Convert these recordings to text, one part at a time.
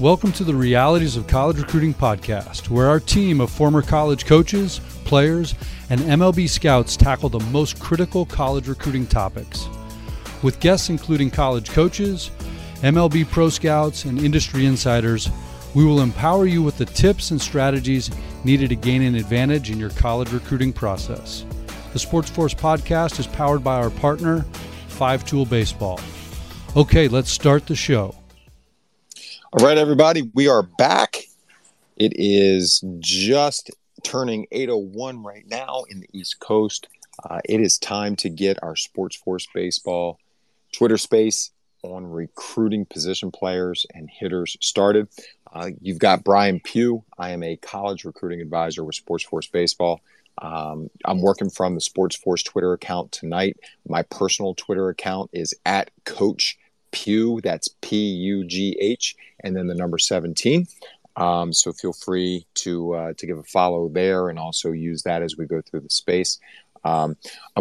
Welcome to the Realities of College Recruiting podcast, where our team of former college coaches, players, and MLB scouts tackle the most critical college recruiting topics, with guests including college coaches, MLB pro scouts, and industry insiders. We will empower you with the tips and strategies needed to gain an advantage in your college recruiting process. The Sports Force podcast is powered by our partner, Five Tool Baseball. Okay, let's start the show. All right, everybody, we are back. It is just turning 8:01 right now in the East Coast. It is time to get our Sports Force Baseball Twitter space on recruiting position players and hitters started. You've got Brian Pugh. I am a college recruiting advisor with Sports Force Baseball. I'm working from the Sports Force Twitter account tonight. My personal Twitter account is at Coach Pugh. That's P-U-G-H, and then the number 17. So feel free to give a follow there and also use that as we go through the space. I'm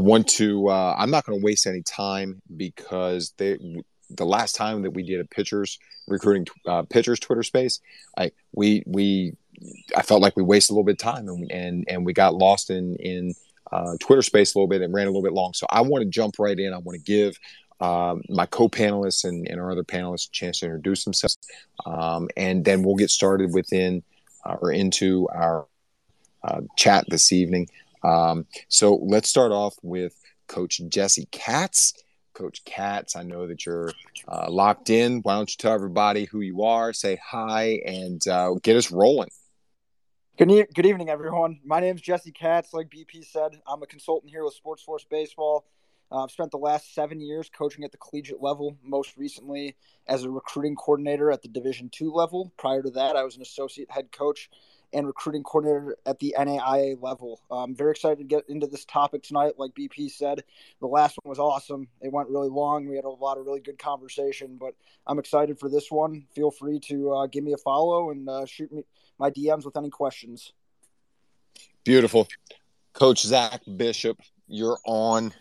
not going to waste any time because the last time that we did a pitchers Twitter space, I felt like we wasted a little bit of time and we got lost in Twitter space a little bit and ran a little bit long. So I want to jump right in. I want to give my co-panelists and our other panelists a chance to introduce themselves, and then we'll get started into our chat this evening. So let's start off with Coach Jesse Katz. Coach Katz, I know that you're locked in. Why don't you tell everybody who you are, say hi, and get us rolling. Good evening, everyone. My name is Jesse Katz. Like BP said, I'm a consultant here with Sports Force Baseball. I've spent the last 7 years coaching at the collegiate level, most recently as a recruiting coordinator at the Division II level. Prior to that, I was an associate head coach and recruiting coordinator at the NAIA level. I'm very excited to get into this topic tonight. Like BP said, the last one was awesome. It went really long. We had a lot of really good conversation, but I'm excited for this one. Feel free to give me a follow and shoot me my DMs with any questions. Beautiful. Coach Zach Bishop, you're on.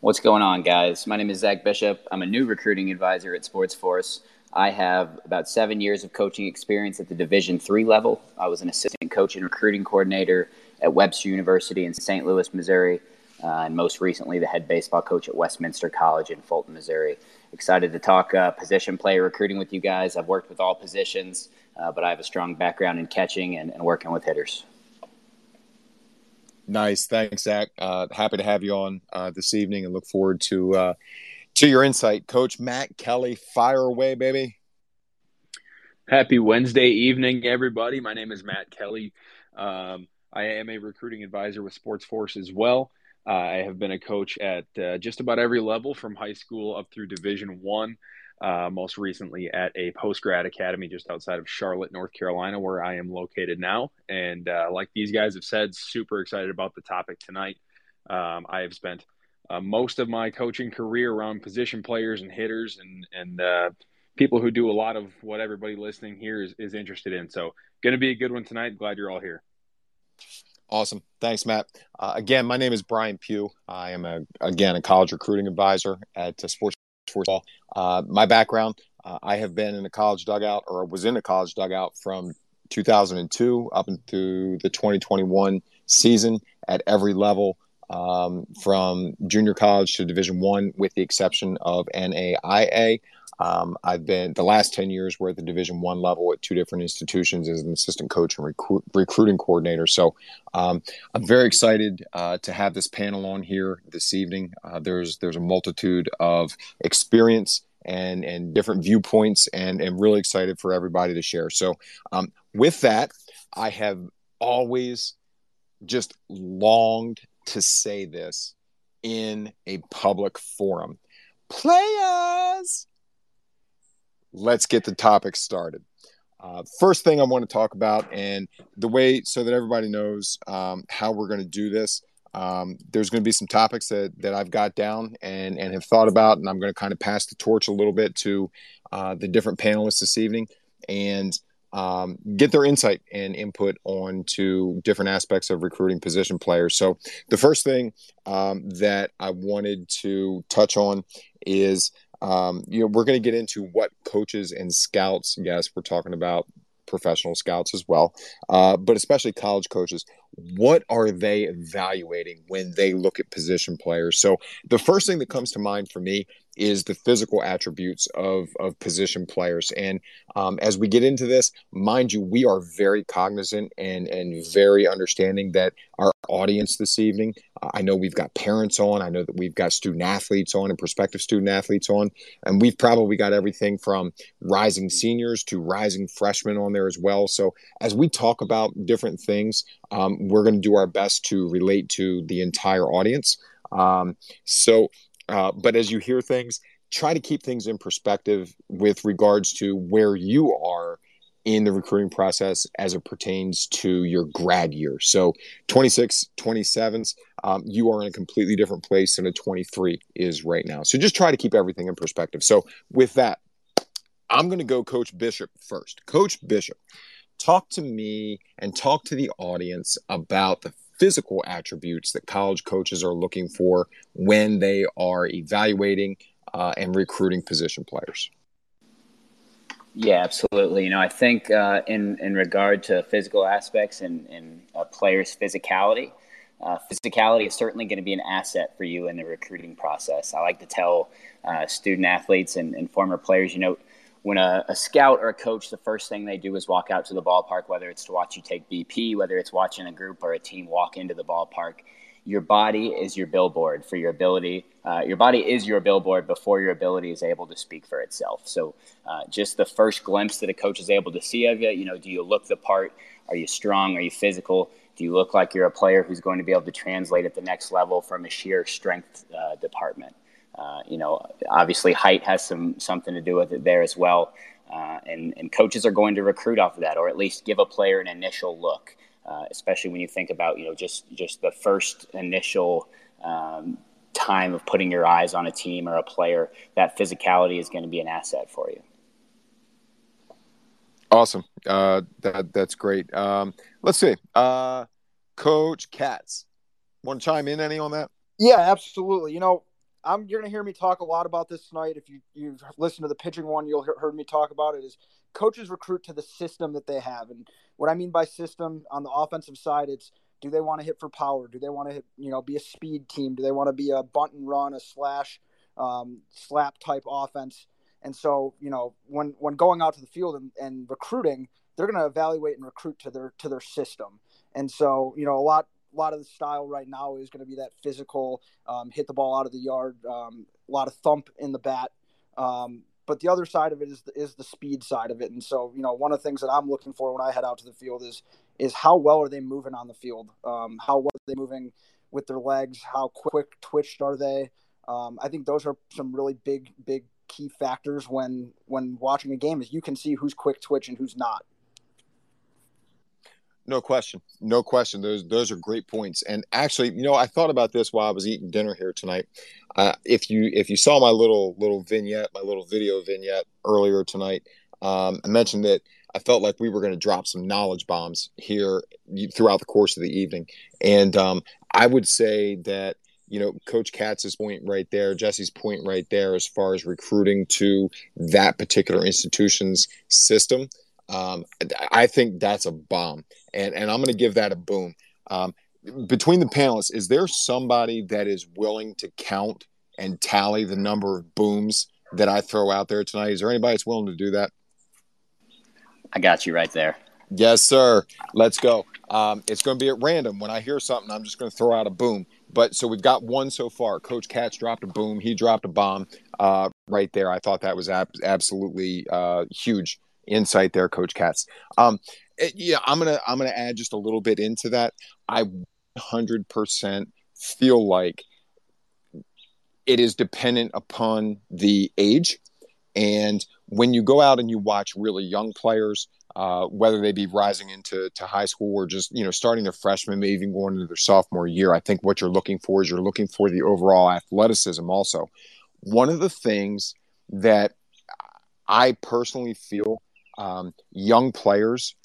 What's going on, guys? My name is Zach Bishop. I'm a new recruiting advisor at Sports Force. I have about 7 years of coaching experience at the Division III level. I was an assistant coach and recruiting coordinator at Webster University in St. Louis, Missouri, and most recently the head baseball coach at Westminster College in Fulton, Missouri. Excited to talk position player recruiting with you guys. I've worked with all positions, but I have a strong background in catching and working with hitters. Nice. Thanks, Zach. Happy to have you on this evening and look forward to your insight. Coach Matt Kelly, fire away, baby. Happy Wednesday evening, everybody. My name is Matt Kelly. I am a recruiting advisor with Sports Force as well. I have been a coach at just about every level from high school up through Division I, most recently at a post-grad academy just outside of Charlotte, North Carolina, where I am located now. And like these guys have said, super excited about the topic tonight. I have spent most of my coaching career around position players and hitters and people who do a lot of what everybody listening here is interested in. So going to be a good one tonight. Glad you're all here. Awesome. Thanks, Matt. Again, my name is Brian Pugh. I am, a college recruiting advisor at Sports Force. My background, I have been in a college dugout or was in a college dugout from 2002 up into the 2021 season at every level. From junior college to Division I, with the exception of NAIA. I've been the last 10 years were at the Division I level at two different institutions as an assistant coach and recruiting coordinator. So I'm very excited to have this panel on here this evening. There's a multitude of experience and different viewpoints, and I'm really excited for everybody to share. So with that, I have always just longed to say this in a public forum. Players, let's get the topic started. First thing I want to talk about, and the way so that everybody knows how we're going to do this, there's going to be some topics that I've got down and have thought about, and I'm going to kind of pass the torch a little bit to the different panelists this evening and get their insight and input on to different aspects of recruiting position players. So the first thing that I wanted to touch on is, we're going to get into what coaches and scouts. Yes, we're talking about professional scouts as well, but especially college coaches. What are they evaluating when they look at position players? So the first thing that comes to mind for me is the physical attributes of position players. And as we get into this, mind you, we are very cognizant and very understanding that our audience this evening, I know we've got parents on, I know that we've got student athletes on and prospective student athletes on, and we've probably got everything from rising seniors to rising freshmen on there as well. So as we talk about different things, we're going to do our best to relate to the entire audience. But as you hear things, try to keep things in perspective with regards to where you are in the recruiting process as it pertains to your grad year. So 26, 27s, you are in a completely different place than a 23 is right now. So just try to keep everything in perspective. So with that, I'm going to go Coach Bishop first. Coach Bishop, talk to me and talk to the audience about the physical attributes that college coaches are looking for when they are evaluating and recruiting position players. Yeah, absolutely. You know, I think in regard to physical aspects and a player's physicality, physicality is certainly going to be an asset for you in the recruiting process. I like to tell student athletes and former players, you know, when a scout or a coach, the first thing they do is walk out to the ballpark, whether it's to watch you take BP, whether it's watching a group or a team walk into the ballpark, your body is your billboard for your ability. Your body is your billboard before your ability is able to speak for itself. So just the first glimpse that a coach is able to see of you, you know, do you look the part? Are you strong? Are you physical? Do you look like you're a player who's going to be able to translate at the next level from a sheer strength department? You know, obviously height has something to do with it there as well. And coaches are going to recruit off of that, or at least give a player an initial look, especially when you think about, you know, just the first initial time of putting your eyes on a team or a player, that physicality is going to be an asset for you. Awesome. That's great. Let's see. Coach Katz, want to chime in any on that? Yeah, absolutely. You know, you're going to hear me talk a lot about this tonight. If you've listened to the pitching one, you'll heard me talk about it, is coaches recruit to the system that they have. And what I mean by system on the offensive side, it's do they want to hit for power? Do they want to hit, you know, be a speed team? Do they want to be a bunt and run, a slash, slap type offense? And so, you know, when going out to the field and recruiting, they're going to evaluate and recruit to their system. And so, you know, a lot of the style right now is going to be that physical, hit the ball out of the yard, a lot of thump in the bat. But the other side of it is the speed side of it. And so, you know, one of the things that I'm looking for when I head out to the field is how well are they moving on the field? How well are they moving with their legs? How quick twitched are they? I think those are some really big, big key factors when watching a game, is you can see who's quick twitch and who's not. No question. Those are great points. And actually, you know, I thought about this while I was eating dinner here tonight. If you saw my little vignette, my little video vignette earlier tonight, I mentioned that I felt like we were going to drop some knowledge bombs here throughout the course of the evening. And I would say that, you know, Coach Katz's point right there, Jesse's point right there, as far as recruiting to that particular institution's system, I think that's a bomb, and I'm going to give that a boom. Between the panelists, is there somebody that is willing to count and tally the number of booms that I throw out there tonight? Is there anybody that's willing to do that? I got you right there. Yes, sir. Let's go. It's going to be at random. When I hear something, I'm just going to throw out a boom. But so we've got one so far. Coach Katz dropped a boom. He dropped a bomb right there. I thought that was absolutely huge insight there, Coach Katz. I'm gonna add just a little bit into that. I 100% feel like it is dependent upon the age, and when you go out and you watch really young players, whether they be rising into high school or just, you know, starting their freshman, maybe even going into their sophomore year, I think what you're looking for the overall athleticism. Also, one of the things that I personally feel young players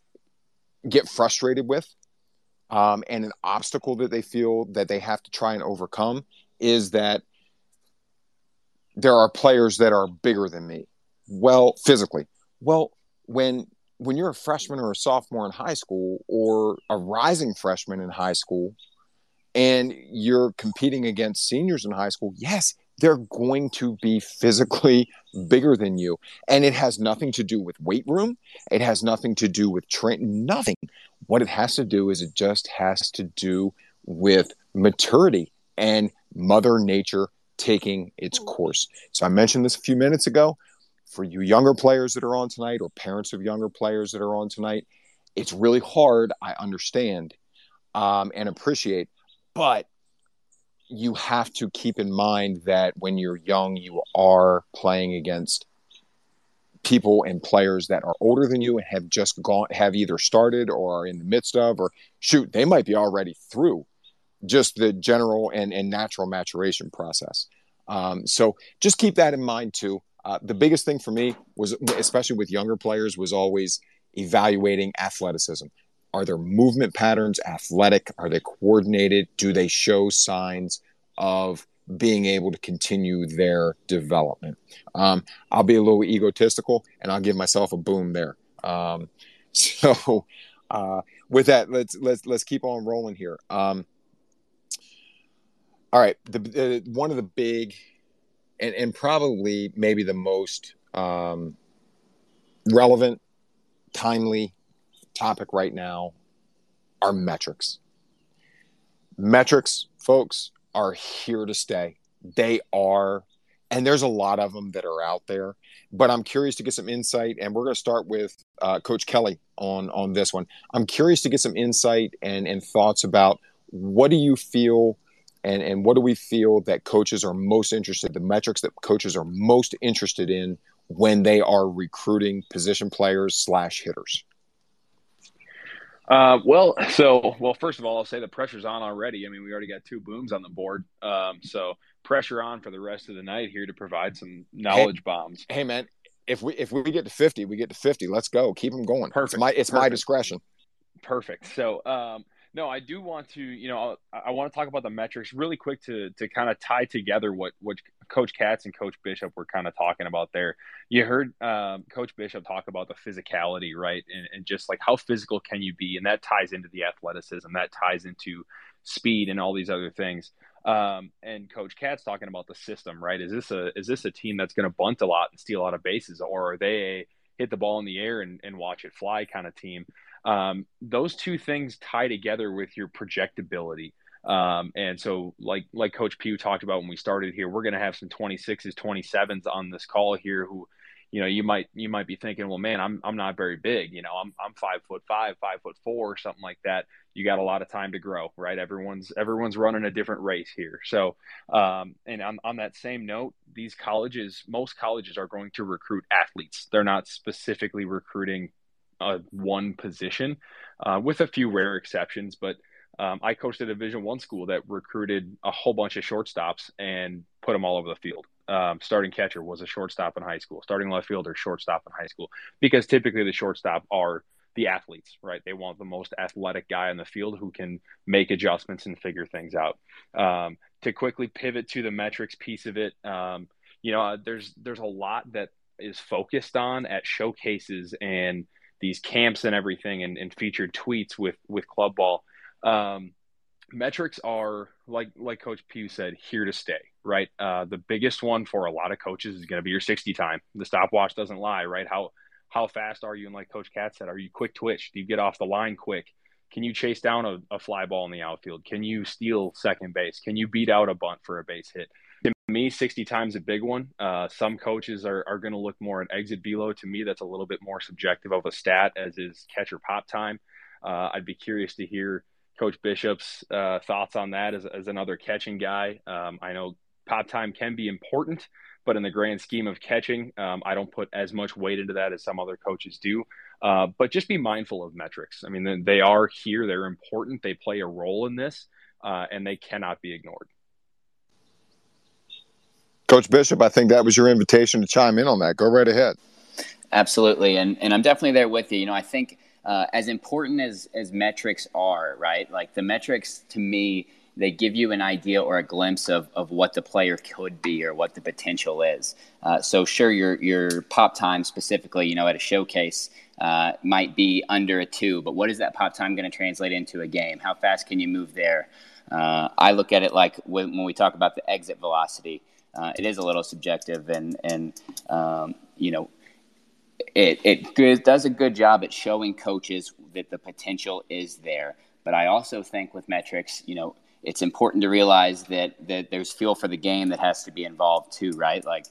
get frustrated with, and an obstacle that they feel that they have to try and overcome, is that there are players that are bigger than me. well physically. Well, when you're a freshman or a sophomore in high school or a rising freshman in high school and you're competing against seniors in high school, yes, they're going to be physically bigger than you. And it has nothing to do with weight room. It has nothing to do with training, nothing. What it has to do is it just has to do with maturity and Mother Nature taking its course. So I mentioned this a few minutes ago. For you younger players that are on tonight or parents of younger players that are on tonight, it's really hard, I understand, and appreciate, but you have to keep in mind that when you're young, you are playing against people and players that are older than you and have just gone, have either started or are in the midst of, or shoot, they might be already through just the general and natural maturation process. So just keep that in mind too. The biggest thing for me was, especially with younger players, was always evaluating athleticism. Are their movement patterns athletic? Are they coordinated? Do they show signs of being able to continue their development? I'll be a little egotistical, and I'll give myself a boom there. With that, let's keep on rolling here. All right, one of the big and probably maybe the most relevant, timely topic right now are metrics. Metrics, folks, are here to stay. They are, and there's a lot of them that are out there, but I'm curious to get some insight, and we're going to start with Coach Kelly on this one. I'm curious to get some insight and thoughts about what do you feel and what do we feel that coaches are most interested, the metrics that coaches are most interested in when they are recruiting position players / hitters? First of all, I'll say the pressure's on already. I mean, we already got two booms on the board. So pressure on for the rest of the night here to provide some knowledge bombs. Hey man, if we get to 50, we get to 50. Let's go. Keep them going. Perfect. It's my discretion. Perfect. So, no, I do want to, I want to talk about the metrics really quick to kind of tie together what Coach Katz and Coach Bishop were kind of talking about there. You heard Coach Bishop talk about the physicality, right? And just like how physical can you be? And that ties into the athleticism. That ties into speed and all these other things. And Coach Katz talking about the system, right? Is this a team that's going to bunt a lot and steal a lot of bases? Or are they a hit the ball in the air and watch it fly kind of team? Those two things tie together with your projectability. And so like Coach Pugh talked about when we started here, we're going to have some 26s, 27s on this call here who, you might be thinking, well, man, I'm not very big. I'm 5'5", 5'4", or something like that. You got a lot of time to grow, right? Everyone's running a different race here. So, and on that same note, most colleges are going to recruit athletes. They're not specifically recruiting one position, with a few rare exceptions, but I coached a Division I school that recruited a whole bunch of shortstops and put them all over the field. Starting catcher was a shortstop in high school. Starting left fielder, shortstop in high school, because typically the shortstop are the athletes, right? They want the most athletic guy on the field who can make adjustments and figure things out. To quickly pivot to the metrics piece of it, there's a lot that is focused on at showcases and these camps and everything and featured tweets with club ball. Metrics are like Coach Pugh said, here to stay, right? The biggest one for a lot of coaches is going to be your 60 time. The stopwatch doesn't lie, right? How fast are you? And like Coach Katz said, are you quick twitch? Do you get off the line quick? Can you chase down a fly ball in the outfield? Can you steal second base? Can you beat out a bunt for a base hit? To me, 60 times a big one. Some coaches are going to look more at exit velo. To me, that's a little bit more subjective of a stat, as is catcher pop time. I'd be curious to hear Coach Bishop's thoughts on that as another catching guy. I know pop time can be important, but in the grand scheme of catching, I don't put as much weight into that as some other coaches do. But just be mindful of metrics. I mean, they are here. They're important. They play a role in this, and they cannot be ignored. Coach Bishop, I think that was your invitation to chime in on that. Go right ahead. Absolutely. And I'm definitely there with you. I think as important as metrics are, right, like the metrics to me they give you an idea or a glimpse of what the player could be or what the potential is. So sure, your pop time specifically, you know, at a showcase might be under a 2, but what is that pop time going to translate into a game? How fast can you move there? I look at it like when we talk about the exit velocity, it is a little subjective and you know, it does a good job at showing coaches that the potential is there. But I also think with metrics, you know, it's important to realize that there's feel for the game that has to be involved too, right? Like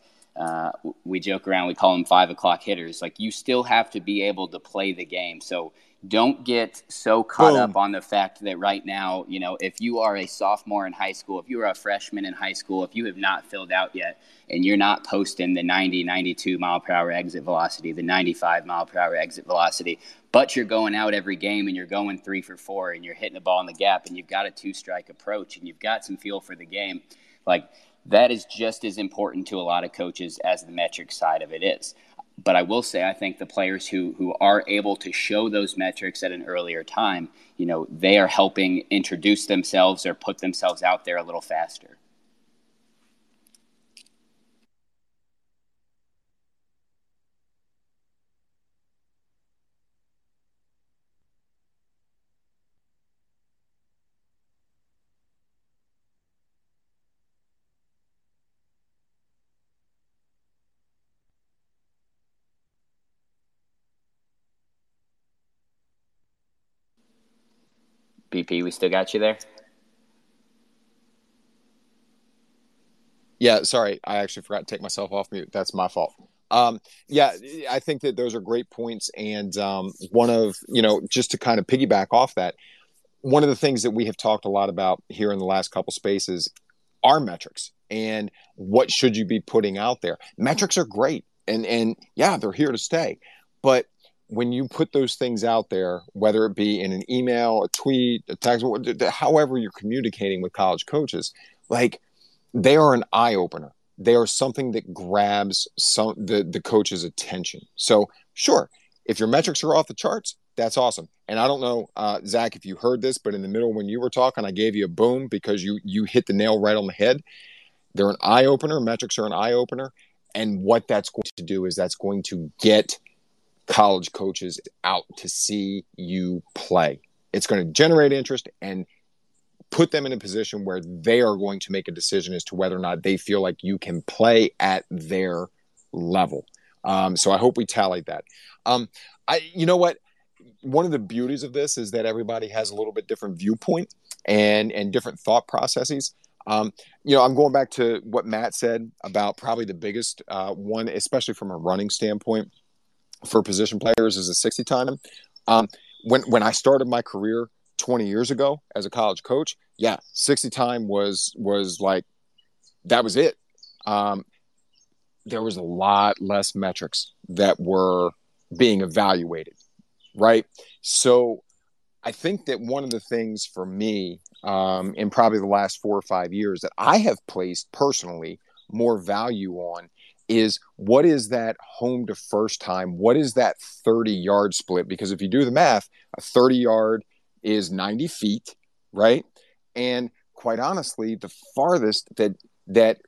we joke around, we call them 5 o'clock hitters. Like you still have to be able to play the game. So don't get so caught up on the fact that right now, you know, if you are a sophomore in high school, if you are a freshman in high school, if you have not filled out yet and you're not posting the 90, 92 mile per hour exit velocity, the 95 mile per hour exit velocity, but you're going out every game and you're going 3 for 4 and you're hitting the ball in the gap and you've got a 2-strike approach and you've got some feel for the game. Like that is just as important to a lot of coaches as the metric side of it is. But I will say, I think the players who are able to show those metrics at an earlier time, you know, they are helping introduce themselves or put themselves out there a little faster. BP, we still got you there? Yeah, sorry. I actually forgot to take myself off mute. That's my fault. Yeah, I think that those are great points. And one of, you know, just to kind of piggyback off that, one of the things that we have talked a lot about here in the last couple spaces are metrics and what should you be putting out there. Metrics are great. And yeah, they're here to stay. But when you put those things out there, whether it be in an email, a tweet, a text, however you're communicating with college coaches, like they are an eye opener. They are something that grabs the coach's attention. So sure, if your metrics are off the charts, that's awesome. And I don't know, Zach, if you heard this, but in the middle when you were talking, I gave you a boom because you hit the nail right on the head. They're an eye opener. Metrics are an eye opener. And what that's going to do is that's going to get college coaches out to see you play. It's going to generate interest and put them in a position where they are going to make a decision as to whether or not they feel like you can play at their level. So I hope we tallied that. You know what? One of the beauties of this is that everybody has a little bit different viewpoint and different thought processes. You know, I'm going back to what Matt said about probably the biggest one, especially from a running standpoint, for position players is a 60 time. When I started my career 20 years ago as a college coach, yeah, 60 time was like, that was it. There was a lot less metrics that were being evaluated, right? So I think that one of the things for me in probably the last 4 or 5 years that I have placed personally more value on is what is that home to first time? What is that 30-yard split? Because if you do the math, a 30-yard is 90 feet, right? And quite honestly, the farthest that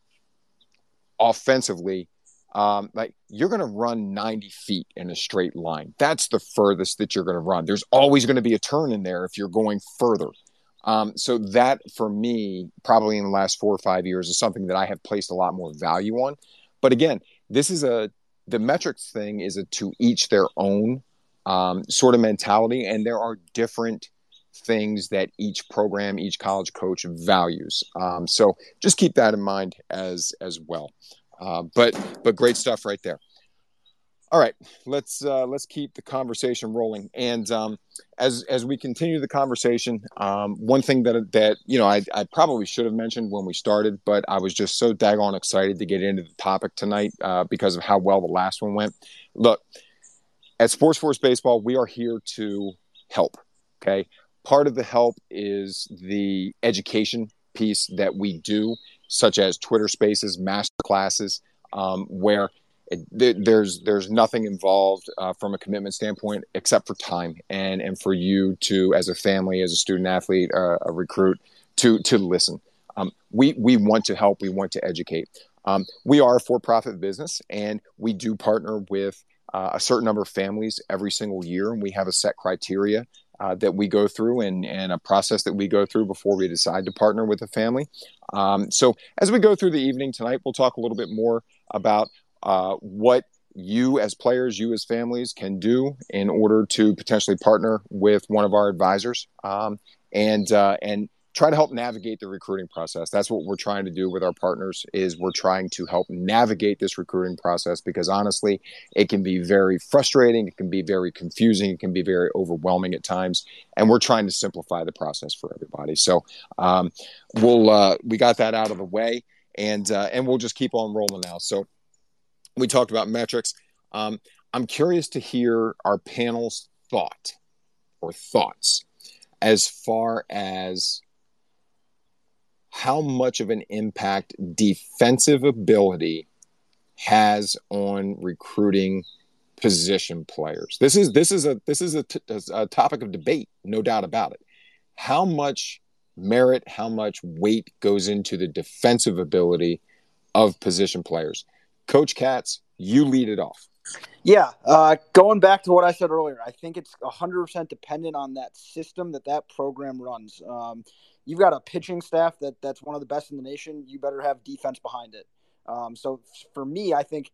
offensively, like you're going to run 90 feet in a straight line. That's the furthest that you're going to run. There's always going to be a turn in there if you're going further. So that, for me, probably in the last 4 or 5 years is something that I have placed a lot more value on. But again, this is the metrics thing is a to each their own sort of mentality. And there are different things that each program, each college coach values. So just keep that in mind as well. But great stuff right there. All right, let's keep the conversation rolling. And as we continue the conversation, one thing that you know I probably should have mentioned when we started, but I was just so daggone excited to get into the topic tonight because of how well the last one went. Look, at Sports Force Baseball, we are here to help. Okay, part of the help is the education piece that we do, such as Twitter Spaces, master classes, where there's nothing involved from a commitment standpoint except for time and for you to, as a family, as a student athlete, a recruit, to listen. We want to help. We want to educate. We are a for-profit business, and we do partner with a certain number of families every single year, and we have a set criteria that we go through and a process that we go through before we decide to partner with a family. So as we go through the evening tonight, we'll talk a little bit more about what you as players, you as families can do in order to potentially partner with one of our advisors and try to help navigate the recruiting process. That's what we're trying to do with our partners, is we're trying to help navigate this recruiting process, because honestly, it can be very frustrating. It can be very confusing. It can be very overwhelming at times. And we're trying to simplify the process for everybody. So we got that out of the way, and we'll just keep on rolling now. So we talked about metrics. I'm curious to hear our panel's thoughts as far as how much of an impact defensive ability has on recruiting position players. This is a topic of debate, no doubt about it. How much merit, how much weight goes into the defensive ability of position players? Coach Katz, you lead it off. Yeah, going back to what I said earlier, I think it's 100% dependent on that system that program runs. You've got a pitching staff that's one of the best in the nation. You better have defense behind it. So for me, I think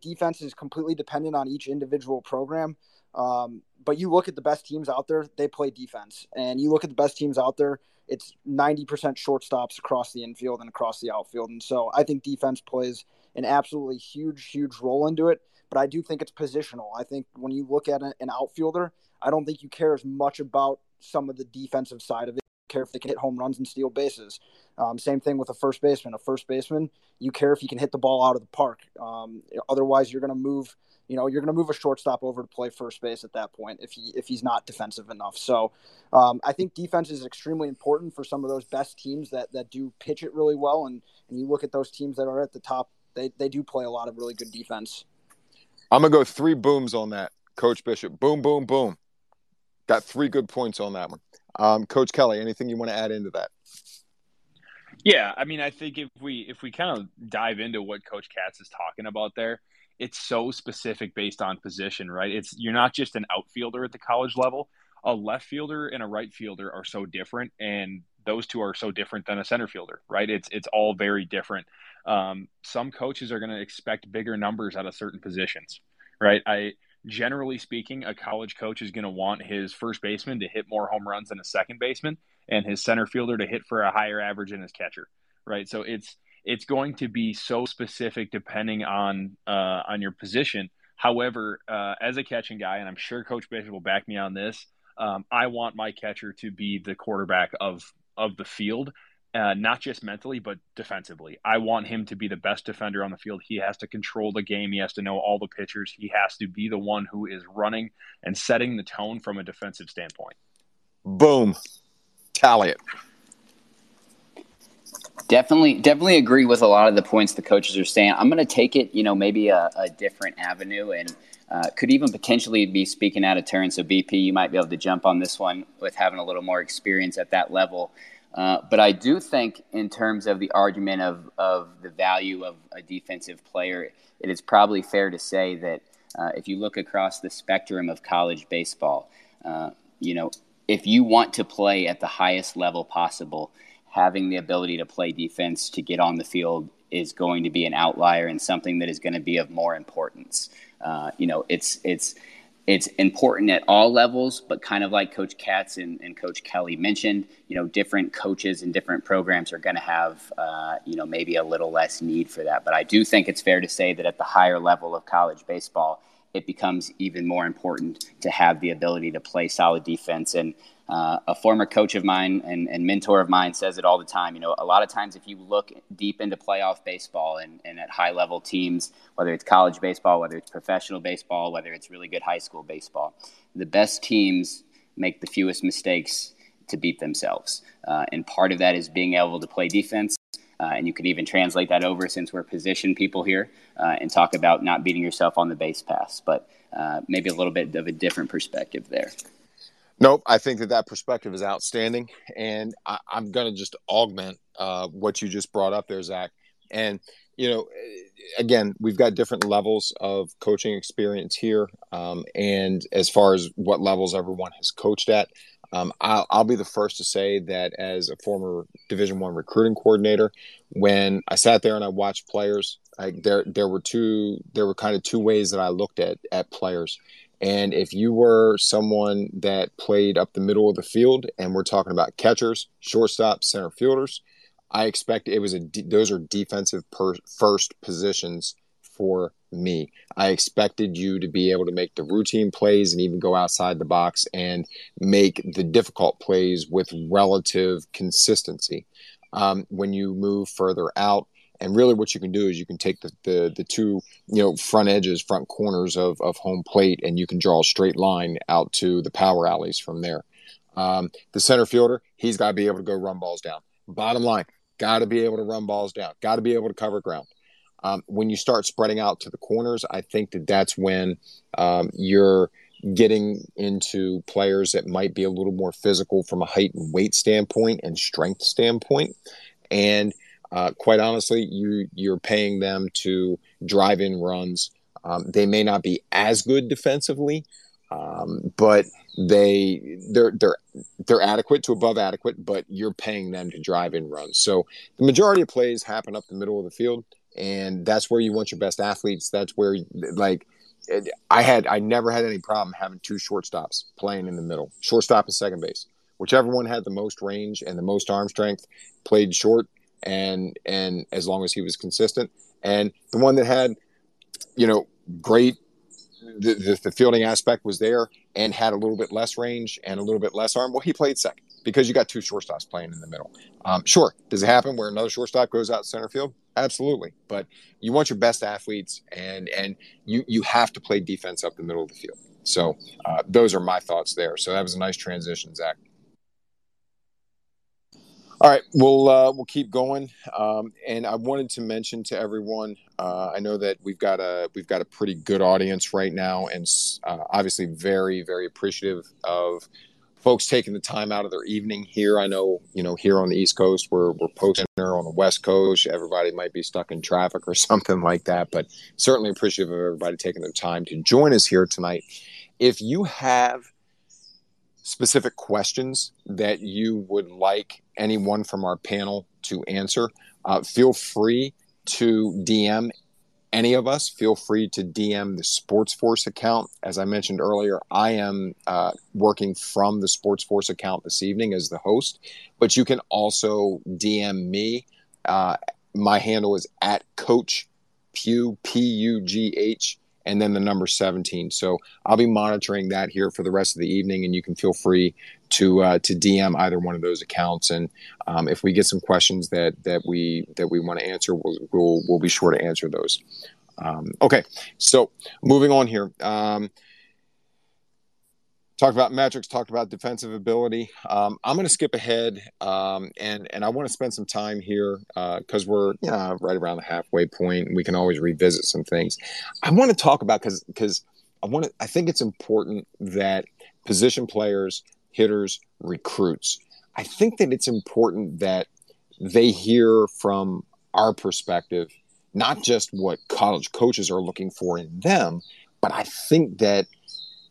defense is completely dependent on each individual program. But you look at the best teams out there, they play defense. And you look at the best teams out there, it's 90% shortstops across the infield and across the outfield. And so I think defense plays an absolutely huge, huge role into it. But I do think it's positional. I think when you look at an outfielder, I don't think you care as much about some of the defensive side of it. Care if they can hit home runs and steal bases. Same thing with a first baseman. A first baseman, you care if he can hit the ball out of the park. Otherwise, you're going to move a shortstop over to play first base at that point if he's not defensive enough. So I think defense is extremely important for some of those best teams that do pitch it really well. And you look at those teams that are at the top, they do play a lot of really good defense. I'm going to go three booms on that, Coach Bishop. Boom, boom, boom. Got three good points on that one. Coach Kelly, anything you want to add into that? Yeah, I mean, I think if we kind of dive into what Coach Katz is talking about there, it's so specific based on position, right? You're not just an outfielder at the college level. A left fielder and a right fielder are so different, and those two are so different than a center fielder, right? It's all very different. Some coaches are going to expect bigger numbers out of certain positions, right? Generally speaking, a college coach is going to want his first baseman to hit more home runs than a second baseman, and his center fielder to hit for a higher average than his catcher, right? So it's going to be so specific depending on your position. However, as a catching guy, and I'm sure Coach Bishop will back me on this, I want my catcher to be the quarterback of the field, not just mentally, but defensively. I want him to be the best defender on the field. He has to control the game. He has to know all the pitchers. He has to be the one who is running and setting the tone from a defensive standpoint. Boom. Tally it. Definitely agree with a lot of the points the coaches are saying. I'm going to take it, maybe a different avenue, and could even potentially be speaking out of turn. So BP, you might be able to jump on this one with having a little more experience at that level. But I do think in terms of the argument of the value of a defensive player, it is probably fair to say that if you look across the spectrum of college baseball, if you want to play at the highest level possible, having the ability to play defense, to get on the field, is going to be an outlier and something that is going to be of more importance. It's important at all levels, but kind of like Coach Katz and Coach Kelly mentioned, different coaches and different programs are going to have, maybe a little less need for that. But I do think it's fair to say that at the higher level of college baseball, it becomes even more important to have the ability to play solid defense. And a former coach of mine and mentor of mine says it all the time. A lot of times if you look deep into playoff baseball and at high-level teams, whether it's college baseball, whether it's professional baseball, whether it's really good high school baseball, the best teams make the fewest mistakes to beat themselves. And part of that is being able to play defense. And you could even translate that over, since we're position people here, and talk about not beating yourself on the base pass, but maybe a little bit of a different perspective there. Nope. I think that perspective is outstanding. And I'm going to just augment what you just brought up there, Zach. And, you know, again, we've got different levels of coaching experience here. And as far as what levels everyone has coached at, I'll be the first to say that as a former Division I recruiting coordinator, when I sat there and I watched players, there were kind of two ways that I looked at players. And if you were someone that played up the middle of the field, and we're talking about catchers, shortstops, center fielders, I expect those are defensive first positions for me. I expected you to be able to make the routine plays and even go outside the box and make the difficult plays with relative consistency. When you move further out, and really what you can do is you can take the two, you know, front corners of home plate, and you can draw a straight line out to the power alleys from there. The center fielder, he's got to be able to go run balls down. Bottom line, got to be able to run balls down, got to be able to cover ground. When you start spreading out to the corners, I think that's when you're getting into players that might be a little more physical from a height and weight standpoint and strength standpoint. And quite honestly, you're paying them to drive in runs. They may not be as good defensively, but they're adequate to above adequate. But you're paying them to drive in runs. So the majority of plays happen up the middle of the field, and that's where you want your best athletes. That's where, like, I never had any problem having two shortstops playing in the middle, shortstop and second base. Whichever one had the most range and the most arm strength played short. And as long as he was consistent, and the one that had, you know, great, the fielding aspect was there and had a little bit less range and a little bit less arm. Well, he played second because you got two shortstops playing in the middle. Sure. Does it happen where another shortstop goes out center field? Absolutely. But you want your best athletes, and you have to play defense up the middle of the field. So those are my thoughts there. So that was a nice transition, Zach. All right, we'll keep going, and I wanted to mention to everyone. I know that we've got a pretty good audience right now, and obviously very, very appreciative of folks taking the time out of their evening here. I know, you know, here on the East Coast, we're post dinner. On the West Coast, everybody might be stuck in traffic or something like that, but certainly appreciative of everybody taking their time to join us here tonight. If you have specific questions that you would like anyone from our panel to answer, feel free to DM any of us. Feel free to DM the Sports Force account. As I mentioned earlier, I am working from the Sports Force account this evening as the host, but you can also DM me. My handle is at Coach Pugh, P-U-G-H, and then the number 17. So I'll be monitoring that here for the rest of the evening, and you can feel free to DM either one of those accounts. And if we get some questions that we want to answer, we'll be sure to answer those. Okay, so moving on here. Talked about metrics, talked about defensive ability. I'm going to skip ahead, and I want to spend some time here because we're right around the halfway point, and we can always revisit some things. I want to talk about because I think it's important that position players, hitters, recruits, I think that it's important that they hear from our perspective, not just what college coaches are looking for in them, but I think that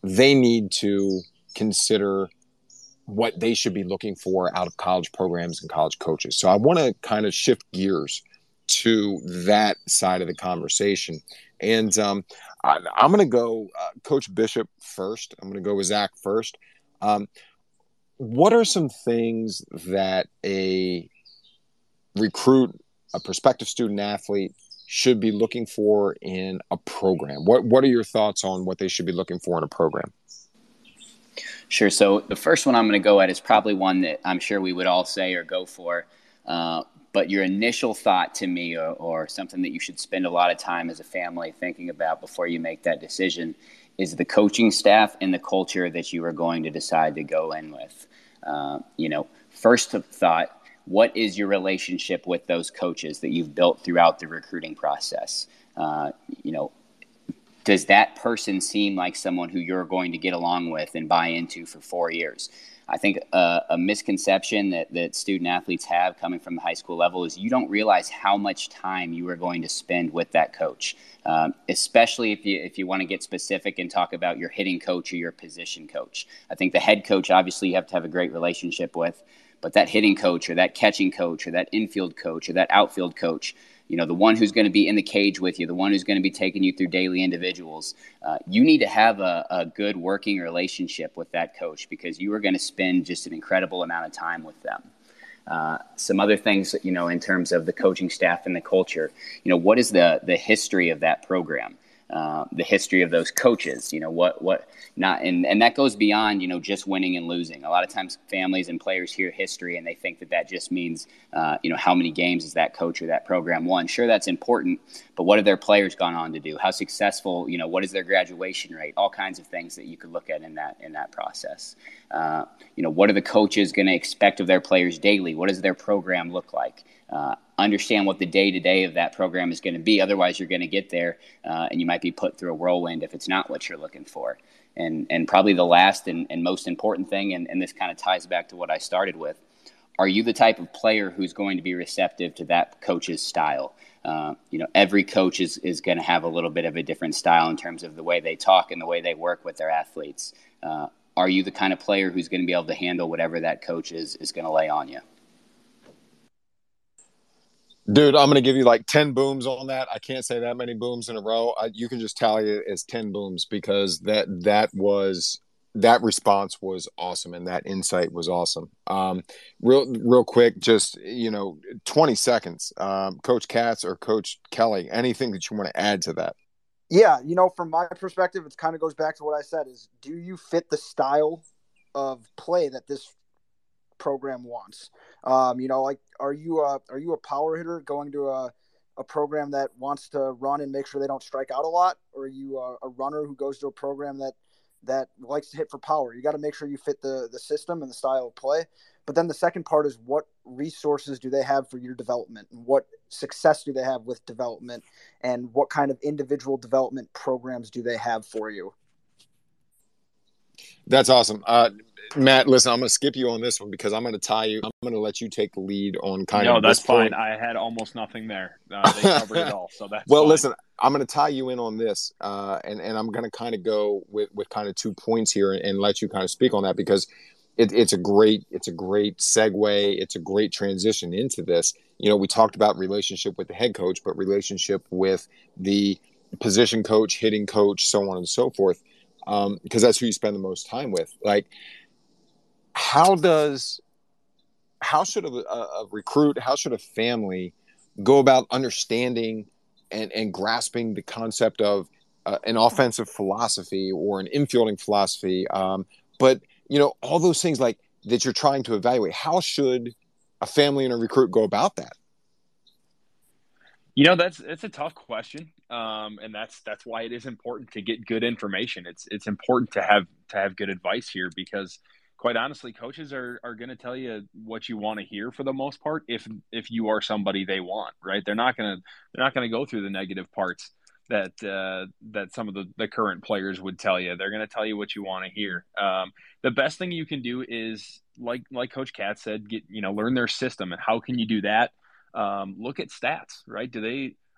they need to consider what they should be looking for out of college programs and college coaches. So I want to kind of shift gears to that side of the conversation. And I'm going to go Coach Bishop first. I'm going to go with Zach first. What are some things that a recruit, a prospective student athlete, should be looking for in a program? What are your thoughts on what they should be looking for in a program? Sure. So the first one I'm going to go at is probably one that I'm sure we would all say or go for. But your initial thought to me, or something that you should spend a lot of time as a family thinking about before you make that decision, is the coaching staff and the culture that you are going to decide to go in with. First thought, what is your relationship with those coaches that you've built throughout the recruiting process? does that person seem like someone who you're going to get along with and buy into for 4 years? I think a misconception that student athletes have coming from the high school level is you don't realize how much time you are going to spend with that coach, especially if you want to get specific and talk about your hitting coach or your position coach. I think the head coach, obviously, you have to have a great relationship with, but that hitting coach or that catching coach or that infield coach or that outfield coach, you know, the one who's going to be in the cage with you, the one who's going to be taking you through daily individuals, you need to have a good working relationship with that coach because you are going to spend just an incredible amount of time with them. Some other things, you know, in terms of the coaching staff and the culture, you know, what is the history of that program? The history of those coaches, you know, and that goes beyond, you know, just winning and losing. A lot of times families and players hear history and they think that just means, you know, how many games has that coach or that program won? Sure, that's important, but what have their players gone on to do? How successful, you know, what is their graduation rate? All kinds of things that you could look at in that process. You know, what are the coaches going to expect of their players daily? What does their program look like? Understand what the day-to-day of that program is going to be. Otherwise, you're going to get there and you might be put through a whirlwind if it's not what you're looking for. And probably the last and most important thing, and this kind of ties back to what I started with, are you the type of player who's going to be receptive to that coach's style? You know, every coach is going to have a little bit of a different style in terms of the way they talk and the way they work with their athletes. Are you the kind of player who's going to be able to handle whatever that coach is going to lay on you? Dude, I'm going to give you like 10 booms on that. I can't say that many booms in a row. You can just tally it as 10 booms because that response was awesome and that insight was awesome. Real quick, just, you know, 20 seconds. Coach Katz or Coach Kelly, anything that you want to add to that? Yeah, you know, from my perspective, it kind of goes back to what I said is, do you fit the style of play that this program wants? You know, like, are you a power hitter going to a program that wants to run and make sure they don't strike out a lot, or are you a runner who goes to a program that likes to hit for power? You got to make sure you fit the system and the style of play. But then the second part is, what resources do they have for your development, and what success do they have with development, and what kind of individual development programs do they have for you? That's awesome. Matt, listen, I'm going to skip you on this one because I'm going to tie you. I'm going to let you take the lead on kind of. No, that's fine. I had almost nothing there. They covered it all. So that's well, fine. Listen, I'm going to tie you in on this, and I'm going to kind of go with kind of 2 points here and let you kind of speak on that because it's a great segue. It's a great transition into this. You know, we talked about relationship with the head coach, but relationship with the position coach, hitting coach, so on and so forth. Because that's who you spend the most time with. Like, how should a recruit, how should a family go about understanding and grasping the concept of an offensive philosophy or an infielding philosophy? But, you know, all those things like that you're trying to evaluate, how should a family and a recruit go about that? You know, it's a tough question, and that's why it is important to get good information. It's important to have good advice here because, quite honestly, coaches are going to tell you what you want to hear for the most part. If you are somebody they want, right? They're not going to go through the negative parts that some of the current players would tell you. They're going to tell you what you want to hear. The best thing you can do is like Coach Katz said, learn their system, and how can you do that? Look at stats, right?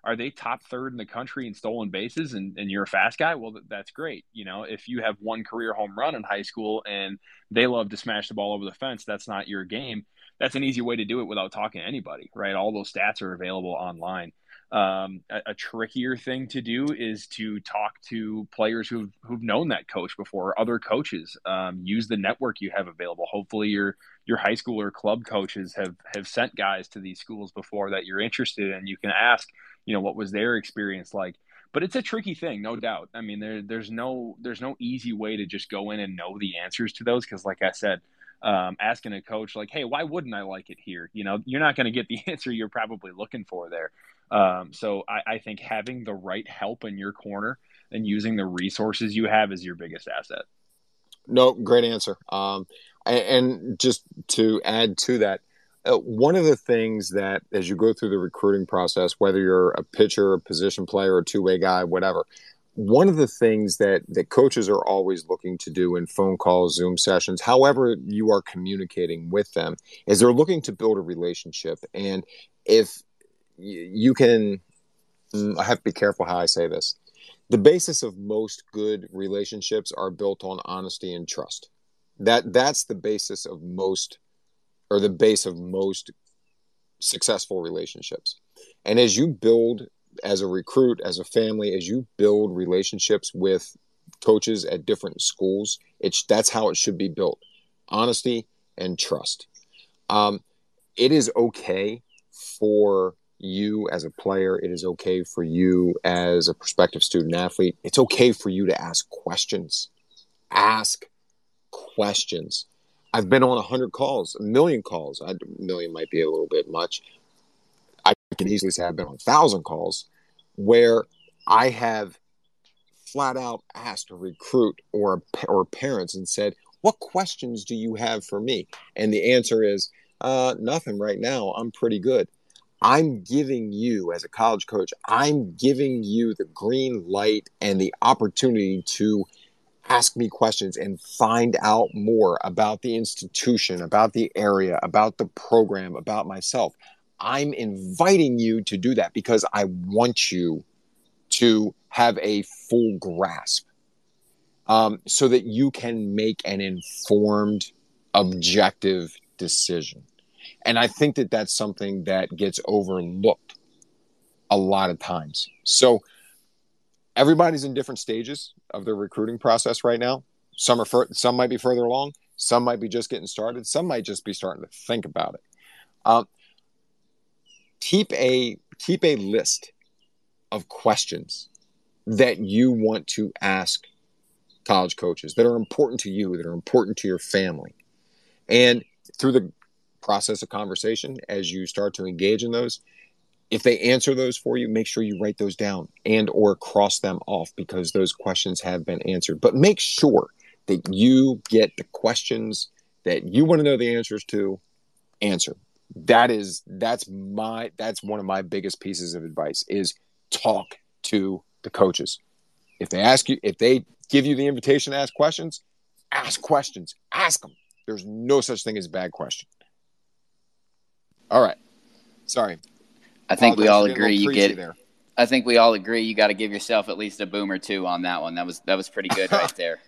Are they top third in the country in stolen bases and you're a fast guy? Well, that's great. You know, if you have one career home run in high school and they love to smash the ball over the fence, that's not your game. That's an easy way to do it without talking to anybody, right? All those stats are available online. A trickier thing to do is to talk to players who've known that coach before, other coaches. Use the network you have available. Hopefully your high school or club coaches have sent guys to these schools before that you're interested in. You can ask, you know, what was their experience like. But it's a tricky thing, no doubt. I mean, there's no easy way to just go in and know the answers to those because, like I said, asking a coach like, hey, why wouldn't I like it here? You know, you're not going to get the answer you're probably looking for there. So I think having the right help in your corner and using the resources you have is your biggest asset. No, great answer. And just to add to that, one of the things that as you go through the recruiting process, whether you're a pitcher, a position player, a two-way guy, whatever, one of the things that coaches are always looking to do in phone calls, Zoom sessions, however you are communicating with them, is they're looking to build a relationship. And if you can, I have to be careful how I say this. The basis of most good relationships are built on honesty and trust. That's the basis of most, or the base of most successful relationships. And as you build, as a recruit, as a family, as you build relationships with coaches at different schools, that's how it should be built. Honesty and trust. It is okay for you as a player. It is okay for you as a prospective student athlete. It's okay for you to ask questions. Ask questions. I've been on 100 calls, a million calls. A million might be a little bit much. I can easily say I've been on 1,000 calls where I have flat out asked a recruit or parents and said, what questions do you have for me? And the answer is nothing right now. I'm pretty good. I'm giving you, as a college coach, I'm giving you the green light and the opportunity to ask me questions and find out more about the institution, about the area, about the program, about myself. I'm inviting you to do that because I want you to have a full grasp, so that you can make an informed, objective decision. And I think that that's something that gets overlooked a lot of times. So everybody's in different stages of their recruiting process right now. Some might be further along. Some might be just getting started. Some might just be starting to think about it. Keep a list of questions that you want to ask college coaches that are important to you, that are important to your family. And through the process of conversation, as you start to engage in those, if they answer those for you, make sure you write those down and or cross them off because those questions have been answered. But make sure that you get the questions that you want to know the answers to answered. That's one of my biggest pieces of advice is talk to the coaches. If they ask you, if they give you the invitation to ask questions, ask questions, ask them. There's no such thing as a bad question. All right. Sorry. I think we all agree I think we all agree you got to give yourself at least a boom or two on that one. That was pretty good right there.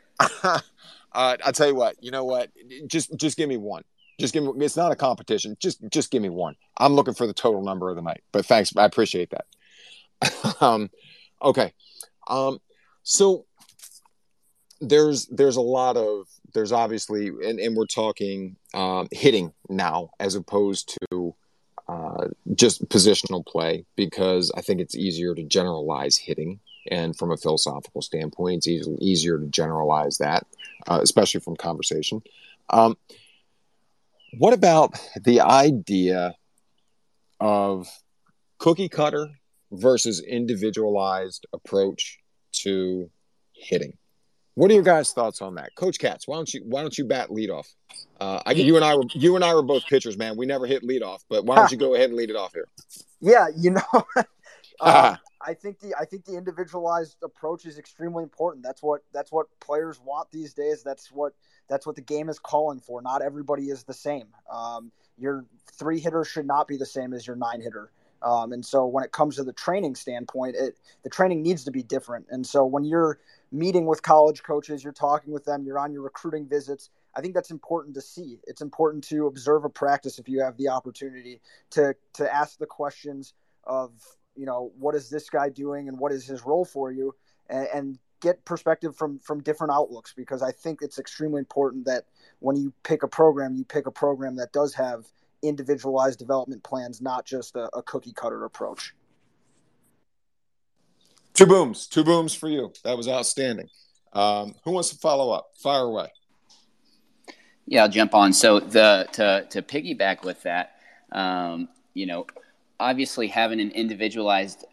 I'll tell you what. You know what? Just give me one. It's not a competition. Just give me one. I'm looking for the total number of the night. But thanks. I appreciate that. Okay. So there's a lot of obviously, and we're talking hitting now as opposed to just positional play, because I think it's easier to generalize hitting. And from a philosophical standpoint, it's easier to generalize that, especially from conversation. What about the idea of cookie cutter versus individualized approach to hitting? What are your guys' thoughts on that, Coach Katz? Why don't you bat leadoff? You and I were both pitchers, man. We never hit leadoff, but why don't you go ahead and lead it off here? Yeah, I think the individualized approach is extremely important. That's what players want these days. That's what the game is calling for. Not everybody is the same. Your 3-hitter should not be the same as your 9-hitter. And so when it comes to the training standpoint, the training needs to be different. And so when you're meeting with college coaches, you're talking with them, you're on your recruiting visits, I think that's important to see. It's important to observe a practice if you have the opportunity to ask the questions of, what is this guy doing and what is his role for you, and get perspective from different outlooks, because I think it's extremely important that when you pick a program that does have individualized development plans, not just a cookie cutter approach. Two booms for you. That was outstanding. Who wants to follow up? Fire away. Yeah, I'll jump on. So to piggyback with that, obviously having an individualized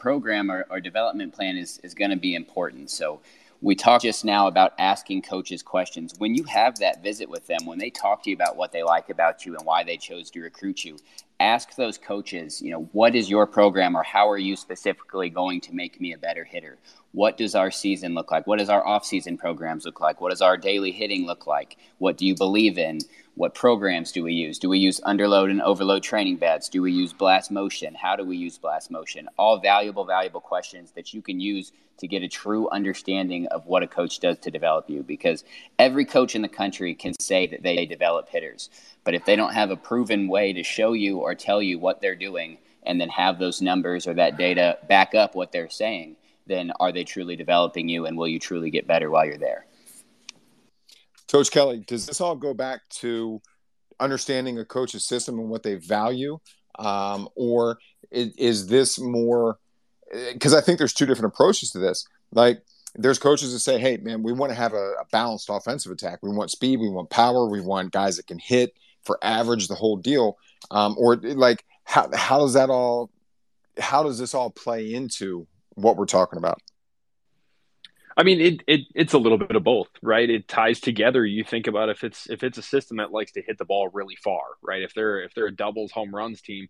program or development plan is going to be important. So we talked just now about asking coaches questions. When you have that visit with them, when they talk to you about what they like about you and why they chose to recruit you, ask those coaches, you know, what is your program or how are you specifically going to make me a better hitter? What does our season look like? What does our off-season programs look like? What does our daily hitting look like? What do you believe in? What programs do we use? Do we use underload and overload training bats? Do we use blast motion? How do we use blast motion? All valuable, valuable questions that you can use to get a true understanding of what a coach does to develop you, because every coach in the country can say that they develop hitters. But if they don't have a proven way to show you or tell you what they're doing and then have those numbers or that data back up what they're saying, then are they truly developing you and will you truly get better while you're there? Coach Kelly, does this all go back to understanding a coach's system and what they value? Or is this more – because I think there's two different approaches to this. Like, there's coaches that say, hey, man, we want to have a balanced offensive attack. We want speed. We want power. We want guys that can hit for average, the whole deal. Or, like, how does that all – how does this all play into what we're talking about? I mean, it's a little bit of both, right? It ties together. You think about if it's a system that likes to hit the ball really far, right? If they're a doubles home runs team,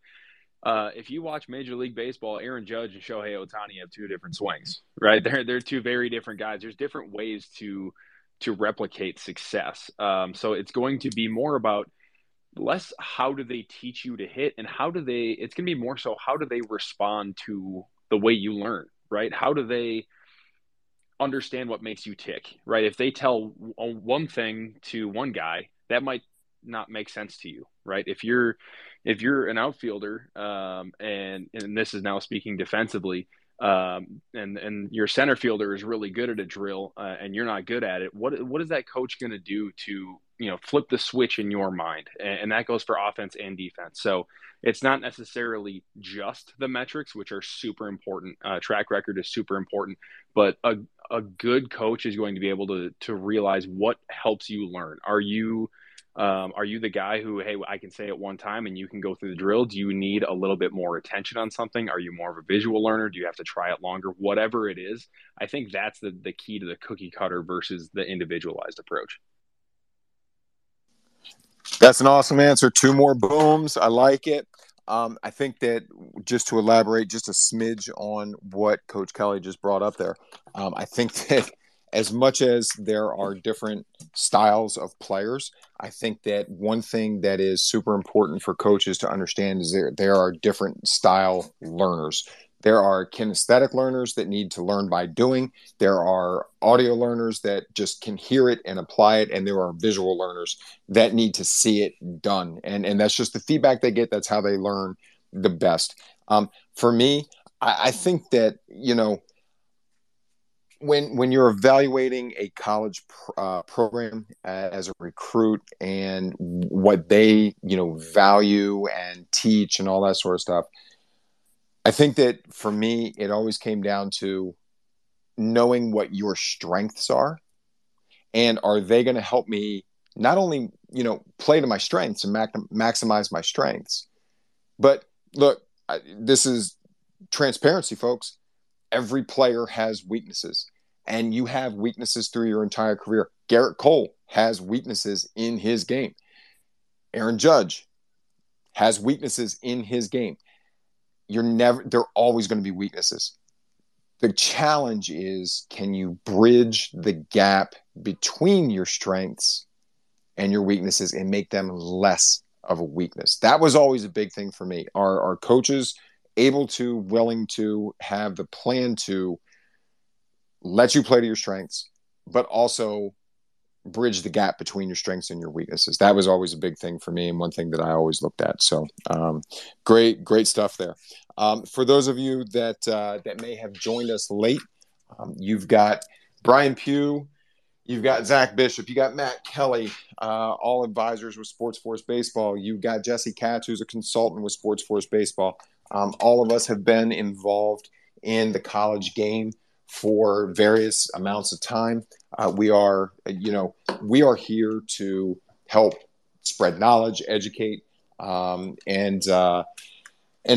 if you watch Major League Baseball, Aaron Judge and Shohei Ohtani have two different swings, right? They're two very different guys. There's different ways to replicate success. So it's going to be more about less how do they teach you to hit and how do they. It's going to be more so how do they respond to the way you learn, right? How do they understand what makes you tick, right? If they tell one thing to one guy, that might not make sense to you, right? If you're an outfielder, and this is now speaking defensively, and your center fielder is really good at a drill, and you're not good at it, what is that coach going to do to, you know, flip the switch in your mind? And that goes for offense and defense. So it's not necessarily just the metrics, which are super important. Track record is super important, but a good coach is going to be able to realize what helps you learn. Are you the guy who, hey, I can say it one time and you can go through the drill? Do you need a little bit more attention on something? Are you more of a visual learner? Do you have to try it longer? Whatever it is, I think that's the key to the cookie cutter versus the individualized approach. That's an awesome answer. Two more booms. I like it. I think that just to elaborate just a smidge on what Coach Kelly just brought up there, I think that as much as there are different styles of players, I think that one thing that is super important for coaches to understand is there are different style learners. There are kinesthetic learners that need to learn by doing. There are audio learners that just can hear it and apply it. And there are visual learners that need to see it done. And that's just the feedback they get. That's how they learn the best. For me, I think that, you know, when you're evaluating a college program as a recruit and what they, you know, value and teach and all that sort of stuff, I think that for me, it always came down to knowing what your strengths are, and are they going to help me not only, you know, play to my strengths and maximize my strengths, but look, this is transparency, folks. Every player has weaknesses, and you have weaknesses through your entire career. Garrett Cole has weaknesses in his game. Aaron Judge has weaknesses in his game. There are always going to be weaknesses. The challenge is, can you bridge the gap between your strengths and your weaknesses and make them less of a weakness? That was always a big thing for me. Are coaches able to, willing to have the plan to let you play to your strengths, but also bridge the gap between your strengths and your weaknesses? That was always a big thing for me and one thing that I always looked at. So great stuff there. For those of you that may have joined us late, you've got Brian Pugh, you've got Zach Bishop, you got Matt Kelly, all advisors with Sports Force Baseball. You've got Jesse Katz, who's a consultant with Sports Force Baseball. All of us have been involved in the college game for various amounts of time. We are here to help spread knowledge, educate, and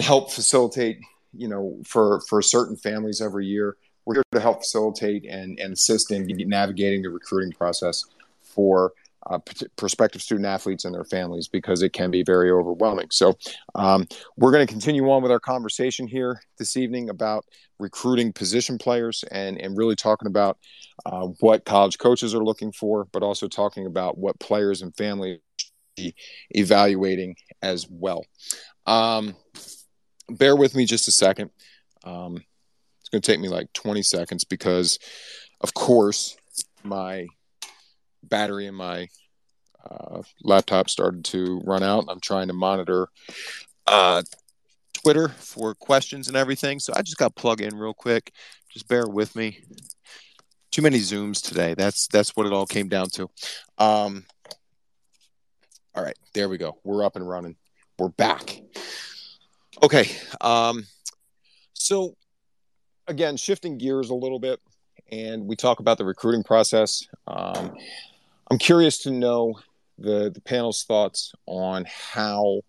help facilitate, you know, for certain families every year. We're here to help facilitate and assist in navigating the recruiting process for prospective student athletes and their families, because it can be very overwhelming. So we're going to continue on with our conversation here this evening about recruiting position players and really talking about what college coaches are looking for, but also talking about what players and families should be evaluating as well. Bear with me just a second. It's going to take me like 20 seconds because, of course, my battery in my laptop started to run out. I'm trying to monitor Twitter for questions and everything. So I just got to plug in real quick. Just bear with me. Too many Zooms today. That's what it all came down to. All right, there we go. We're up and running. We're back. Okay. So again, shifting gears a little bit, and we talk about the recruiting process. I'm curious to know the panel's thoughts on how,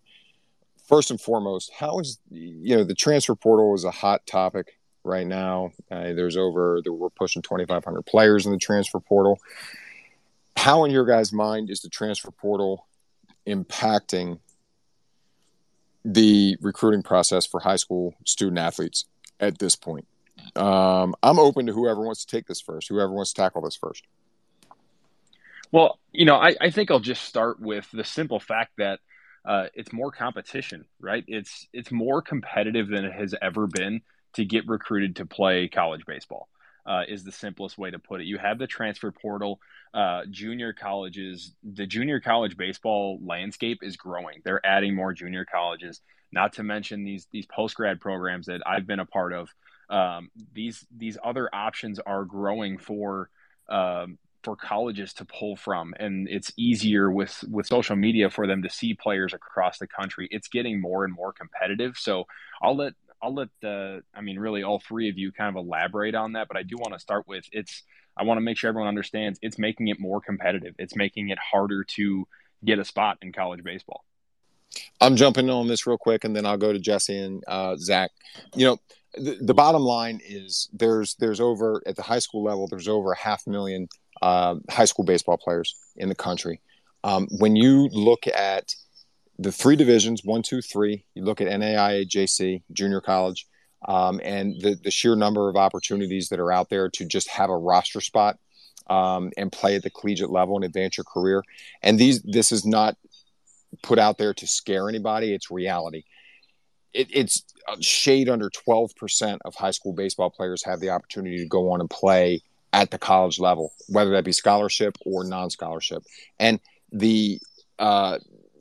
first and foremost, how is, the transfer portal is a hot topic right now. We're pushing 2,500 players in the transfer portal. How, in your guys' mind, is the transfer portal impacting the recruiting process for high school student athletes at this point? I'm open to whoever wants to take this first, whoever wants to tackle this first. Well, I think I'll just start with the simple fact that it's more competition, right? It's more competitive than it has ever been to get recruited to play college baseball, is the simplest way to put it. You have the transfer portal, junior colleges. The junior college baseball landscape is growing. They're adding more junior colleges, not to mention these post-grad programs that I've been a part of. These other options are growing for colleges to pull from, and it's easier with social media for them to see players across the country. It's getting more and more competitive. So I'll let all three of you kind of elaborate on that, but I do want to start with I want to make sure everyone understands it's making it more competitive. It's making it harder to get a spot in college baseball. I'm jumping on this real quick, and then I'll go to Jesse and Zach. The bottom line is there's over at the high school level, there's over 500,000 high school baseball players in the country. When you look at the three divisions, 1, 2, 3, you look at NAIA, JC, junior college, and the sheer number of opportunities that are out there to just have a roster spot and play at the collegiate level and advance your career. And this is not put out there to scare anybody. It's reality. It's a shade under 12% of high school baseball players have the opportunity to go on and play at the college level, whether that be scholarship or non-scholarship. And the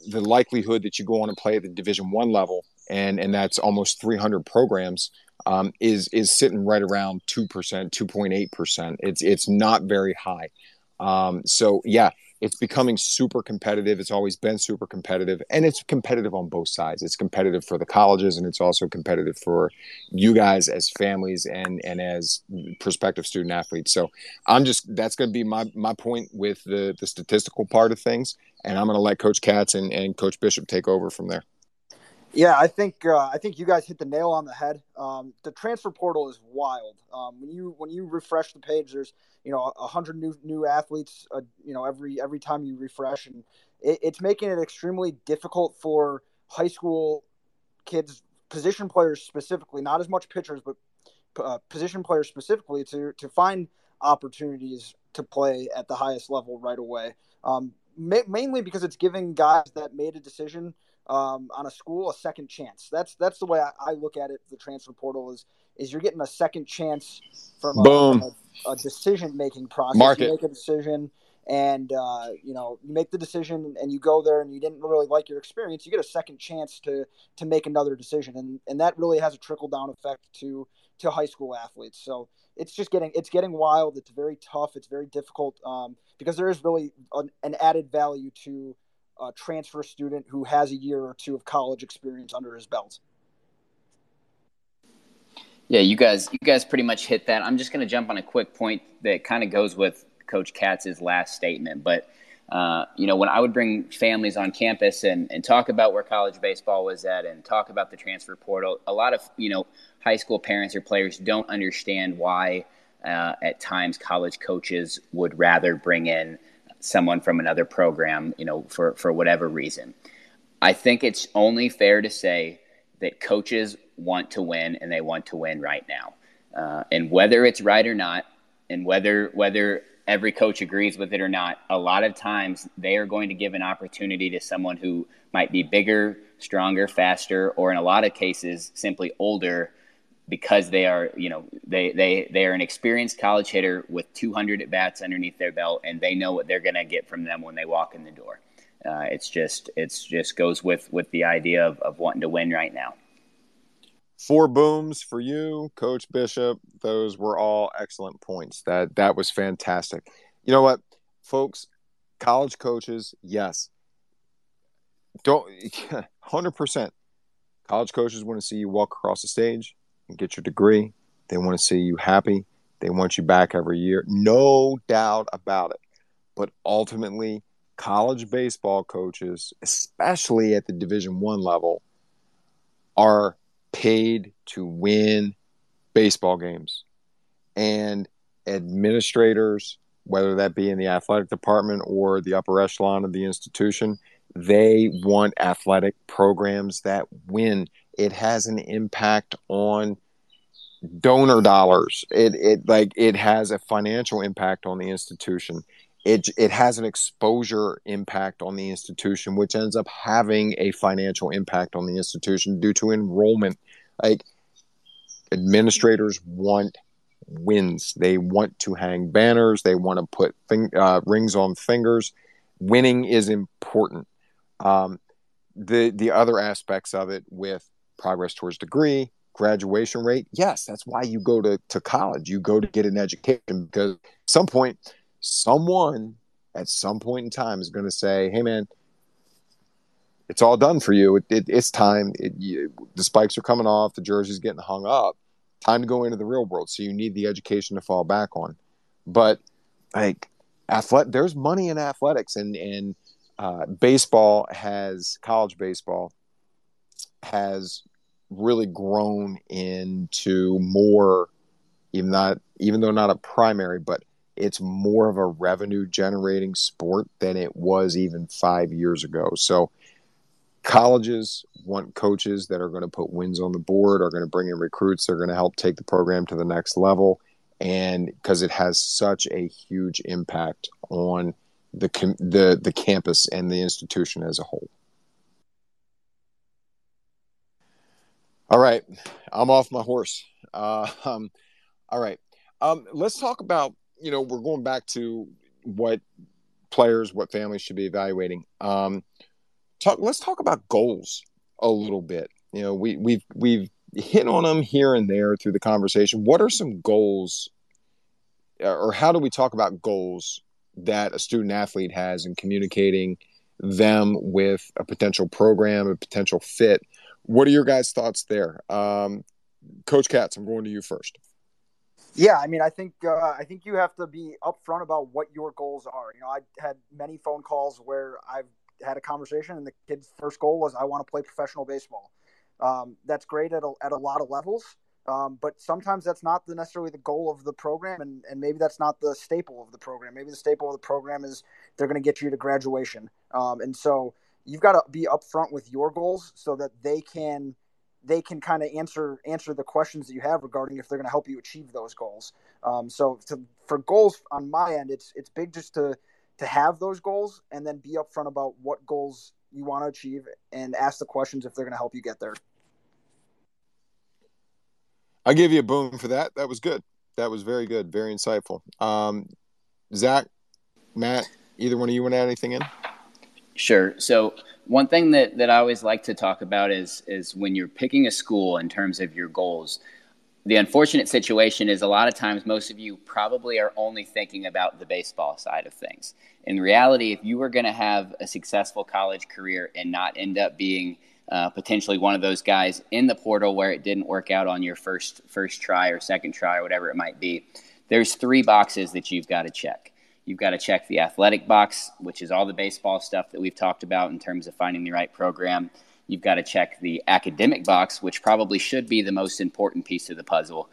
likelihood that you go on and play at the Division I level, and that's almost 300 programs, is sitting right around 2%, 2.8%. It's not very high. So yeah, it's becoming super competitive. It's always been super competitive, and it's competitive on both sides. It's competitive for the colleges, and it's also competitive for you guys as families and as prospective student athletes. So that's going to be my point with the statistical part of things, and I'm going to let Coach Katz and Coach Bishop take over from there. Yeah, I think you guys hit the nail on the head. The transfer portal is wild. When you refresh the page, there's 100 new athletes. Every time you refresh, and it's making it extremely difficult for high school kids, position players specifically, not as much pitchers, but position players specifically, to find opportunities to play at the highest level right away. Mainly because it's giving guys that made a decision on a school a second chance. That's the way I look at it. The transfer portal is you're getting a second chance from a decision making process. You make a decision, and you make the decision, and you go there, and you didn't really like your experience. You get a second chance to make another decision, and that really has a trickle down effect to high school athletes. So it's just getting wild. It's very tough. It's very difficult because there is really an added value to a transfer student who has a year or two of college experience under his belt. Yeah, you guys pretty much hit that. I'm just going to jump on a quick point that kind of goes with Coach Katz's last statement. But, when I would bring families on campus and talk about where college baseball was at and talk about the transfer portal, a lot of, high school parents or players don't understand why at times college coaches would rather bring in someone from another program, you know, for whatever reason. I think it's only fair to say that coaches want to win, and they want to win right now. And whether it's right or not, and whether every coach agrees with it or not, a lot of times they are going to give an opportunity to someone who might be bigger, stronger, faster, or in a lot of cases simply older, because they are, you know, they are an experienced college hitter with 200 at bats underneath their belt, and they know what they're going to get from them when they walk in the door. It's just goes with the idea of wanting to win right now. Four booms for you, Coach Bishop. Those were all excellent points. That was fantastic. You know what, folks, college coaches, yes. 100%. College coaches want to see you walk across the stage and get your degree. They want to see you happy. They want you back every year. No doubt about it. But ultimately, college baseball coaches, especially at the Division I level, are paid to win baseball games. And administrators, whether that be in the athletic department or the upper echelon of the institution, they want athletic programs that win. It has an impact on donor dollars. It has a financial impact on the institution. It has an exposure impact on the institution, which ends up having a financial impact on the institution due to enrollment. Like, administrators want wins. They want to hang banners. They want to put rings on fingers. Winning is important. The other aspects of it with progress towards degree, graduation rate. Yes, that's why you go to college. You go to get an education, because at some point, someone at some point in time is going to say, hey, man, it's all done for you. It's time. The spikes are coming off. The jersey's getting hung up. Time to go into the real world. So you need the education to fall back on. But, like, there's money in athletics, and baseball has college baseball has really grown into more, even though not a primary, but it's more of a revenue generating sport than it was even 5 years ago. So colleges want coaches that are going to put wins on the board, are going to bring in recruits, they're going to help take the program to the next level. And because it has such a huge impact on the campus and the institution as a whole. All right, I'm off my horse. All right, let's talk about, you know, we're going back to what players, what families should be evaluating. Let's talk about goals a little bit. You know, we've hit on them here and there through the conversation. What are some goals, or how do we talk about goals that a student athlete has in communicating them with a potential program, a potential fit? What are your guys' thoughts there? Coach Katz, I'm going to you first. Yeah, I mean, I think you have to be upfront about what your goals are. You know, I had many phone calls where I've had a conversation and the kid's first goal was, I want to play professional baseball. That's great at a lot of levels, but sometimes that's not necessarily the goal of the program, and maybe that's not the staple of the program. Maybe the staple of the program is they're going to get you to graduation. And so you've got to be upfront with your goals so that they can kind of answer the questions that you have regarding if they're going to help you achieve those goals. For goals on my end, it's big just to have those goals and then be upfront about what goals you want to achieve and ask the questions if they're going to help you get there. I give you a boom for that. That was good. That was very good. Very insightful. Zach, Matt, either one of you want to add anything in? Sure. So one thing that I always like to talk about is when you're picking a school in terms of your goals, the unfortunate situation is a lot of times most of you probably are only thinking about the baseball side of things. In reality, if you were going to have a successful college career and not end up being potentially one of those guys in the portal where it didn't work out on your first try or second try or whatever it might be, there's three boxes that you've got to check. You've got to check the athletic box, which is all the baseball stuff that we've talked about in terms of finding the right program. You've got to check the academic box, which probably should be the most important piece of the puzzle,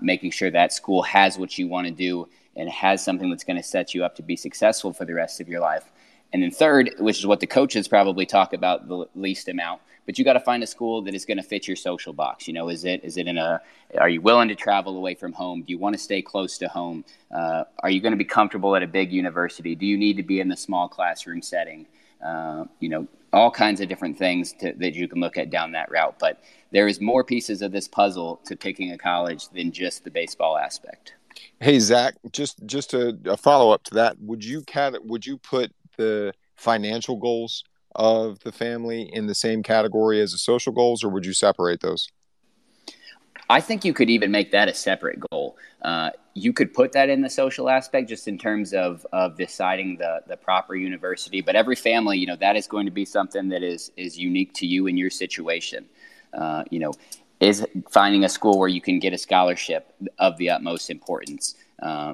making sure that school has what you want to do and has something that's going to set you up to be successful for the rest of your life. And then third, which is what the coaches probably talk about the least amount, but you got to find a school that is going to fit your social box. You know, is it are you willing to travel away from home? Do you want to stay close to home? Are you going to be comfortable at a big university? Do you need to be in the small classroom setting? You know, all kinds of different things that you can look at down that route. But there is more pieces of this puzzle to picking a college than just the baseball aspect. Hey, Zach, just a follow-up to that. Would you put the financial goals of the family in the same category as the social goals, or would you separate those? I think you could even make that a separate goal. You could put that in the social aspect just in terms of deciding the proper university. But every family, you know, that is going to be something that is unique to you and your situation. You know, is finding a school where you can get a scholarship of the utmost importance.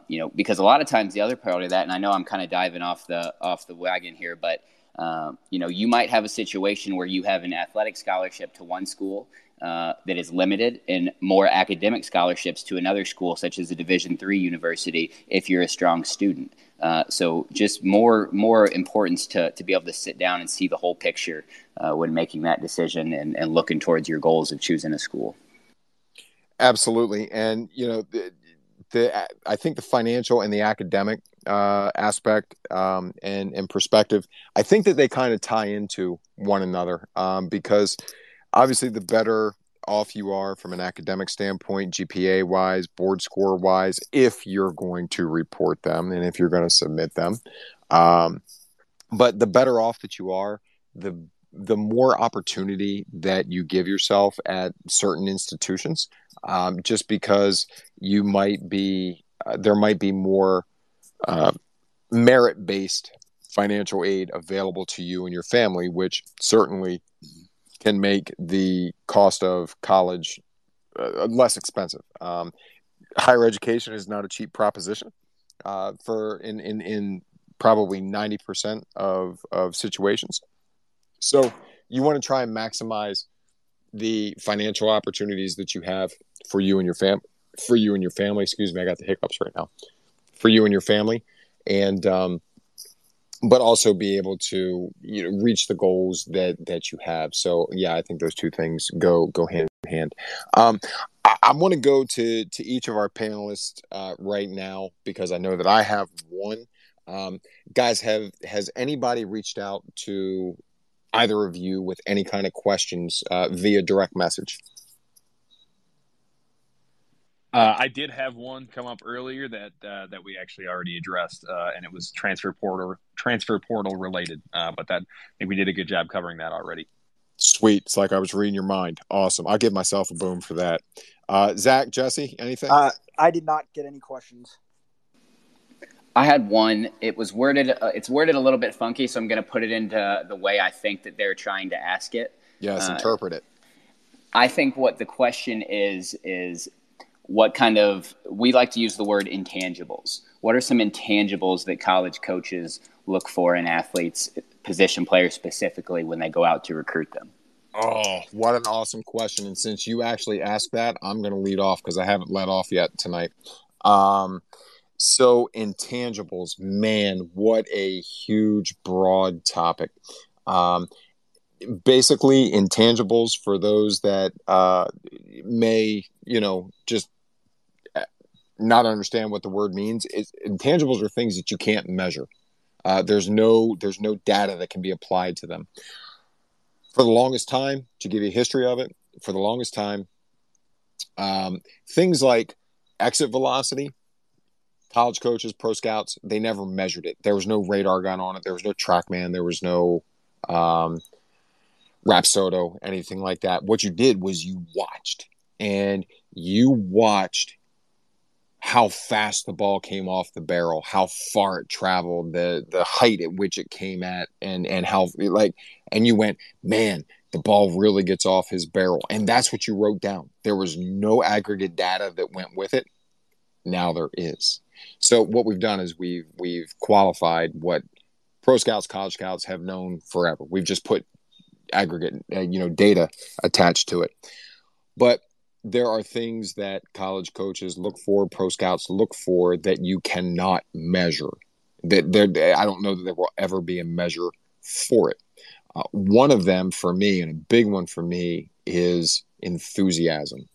You know, because a lot of times the other part of that, and I know I'm kind of diving off the wagon here, but you know, you might have a situation where you have an athletic scholarship to one school that is limited, and more academic scholarships to another school, such as a Division III university, if you're a strong student. So just more importance to be able to sit down and see the whole picture when making that decision and looking towards your goals of choosing a school. Absolutely. And, you know, I think the financial and the academic aspect and perspective, I think that they kind of tie into one another because obviously the better off you are from an academic standpoint, GPA wise, board score wise, if you're going to report them and if you're going to submit them. But the better off that you are, the more opportunity that you give yourself at certain institutions, just because you might be, there might be more merit-based financial aid available to you and your family, which certainly can make the cost of college less expensive. Higher education is not a cheap proposition for probably 90% of situations. So you want to try and maximize the financial opportunities that you have for you and your family. Excuse me, I got the hiccups right now. For you and your family, and but also be able to, you know, reach the goals that you have. So yeah, I think those two things go hand in hand. I want to go to each of our panelists right now because I know that I have one. Guys, has anybody reached out to either of you with any kind of questions via direct message? I did have one come up earlier that we actually already addressed, and it was transfer portal related. But that, I think we did a good job covering that already. Sweet. It's like I was reading your mind. Awesome. I'll give myself a boom for that. Zach, Jesse, anything? I did not get any questions. I had one. It was worded. It's worded a little bit funky, so I'm going to put it into the way I think that they're trying to ask it. Yes, interpret it. I think what the question is what kind of, we like to use the word intangibles. What are some intangibles that college coaches look for in athletes, position players specifically, when they go out to recruit them? Oh, what an awesome question. And since you actually asked that, I'm going to lead off because I haven't led off yet tonight. So intangibles, man, what a huge, broad topic. Basically, intangibles for those that may, you know, just not understand what the word means. Intangibles are things that you can't measure. There's no data that can be applied to them. For the longest time, to give you a history of it, for the longest time, things like exit velocity, college coaches, pro scouts, they never measured it. There was no radar gun on it. There was no TrackMan. There was no Rapsodo, anything like that. What you did was you watched. And you watched how fast the ball came off the barrel, how far it traveled, the height at which it came at, and how, like, and you went, man, the ball really gets off his barrel. And that's what you wrote down. There was no aggregate data that went with it. Now there is. So what we've done is we've qualified what pro scouts, college scouts have known forever. We've just put aggregate, data attached to it. But there are things that college coaches look for, pro scouts look for, that you cannot measure. I don't know that there will ever be a measure for it. One of them for me, and a big one for me, is enthusiasm.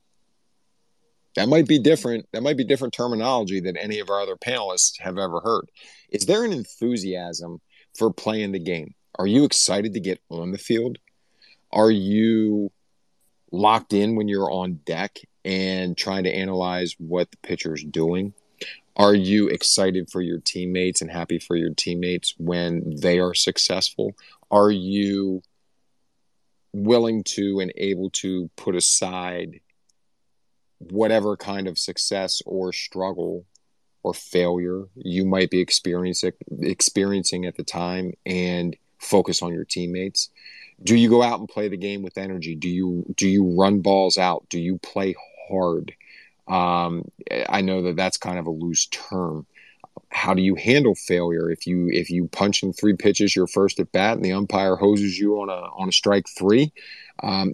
That might be different. That might be different terminology than any of our other panelists have ever heard. Is there an enthusiasm for playing the game? Are you excited to get on the field? Are you locked in when you're on deck and trying to analyze what the pitcher's doing? Are you excited for your teammates and happy for your teammates when they are successful? Are you willing to and able to put aside whatever kind of success or struggle or failure you might be experiencing at the time and focus on your teammates? Do you go out and play the game with energy? Do you run balls out? Do you play hard? I know that's kind of a loose term. How do you handle failure? If you punch in three pitches your first at bat and the umpire hoses you on a strike three,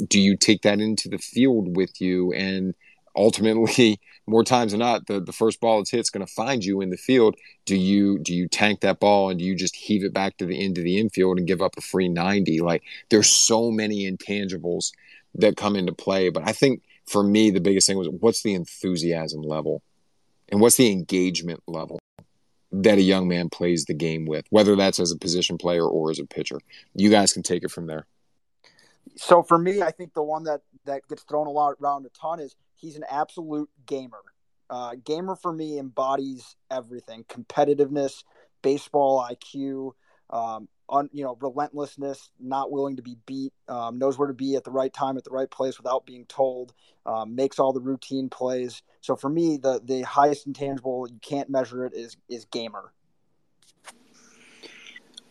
do you take that into the field with you? And ultimately, more times than not, the first ball that's hit is going to find you in the field. Do you tank that ball and do you just heave it back to the end of the infield and give up a free 90? Like, there's so many intangibles that come into play. But I think for me, the biggest thing was, what's the enthusiasm level and what's the engagement level that a young man plays the game with, whether that's as a position player or as a pitcher? You guys can take it from there. So for me, I think the one that gets thrown around a ton is, he's an absolute gamer. Gamer for me embodies everything: competitiveness, baseball IQ, relentlessness, not willing to be beat, knows where to be at the right time, at the right place without being told, makes all the routine plays. So for me, the highest intangible, you can't measure it, is gamer.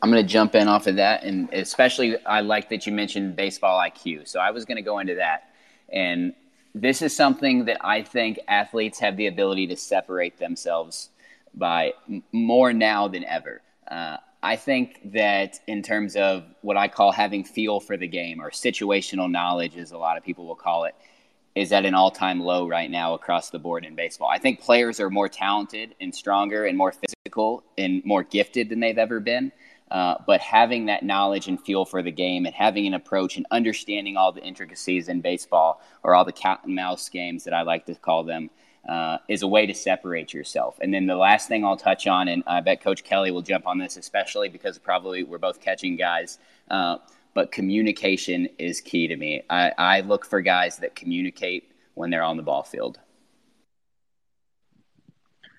I'm going to jump in off of that, and especially I like that you mentioned baseball IQ. So I was going to go into that, and this is something that I think athletes have the ability to separate themselves by more now than ever. I think that in terms of what I call having feel for the game, or situational knowledge as a lot of people will call it, is at an all-time low right now across the board in baseball. I think players are more talented and stronger and more physical and more gifted than they've ever been. But having that knowledge and feel for the game and having an approach and understanding all the intricacies in baseball, or all the cat and mouse games that I like to call them, is a way to separate yourself. And then the last thing I'll touch on, and I bet Coach Kelly will jump on this, especially because probably we're both catching guys, but communication is key to me. I look for guys that communicate when they're on the ball field.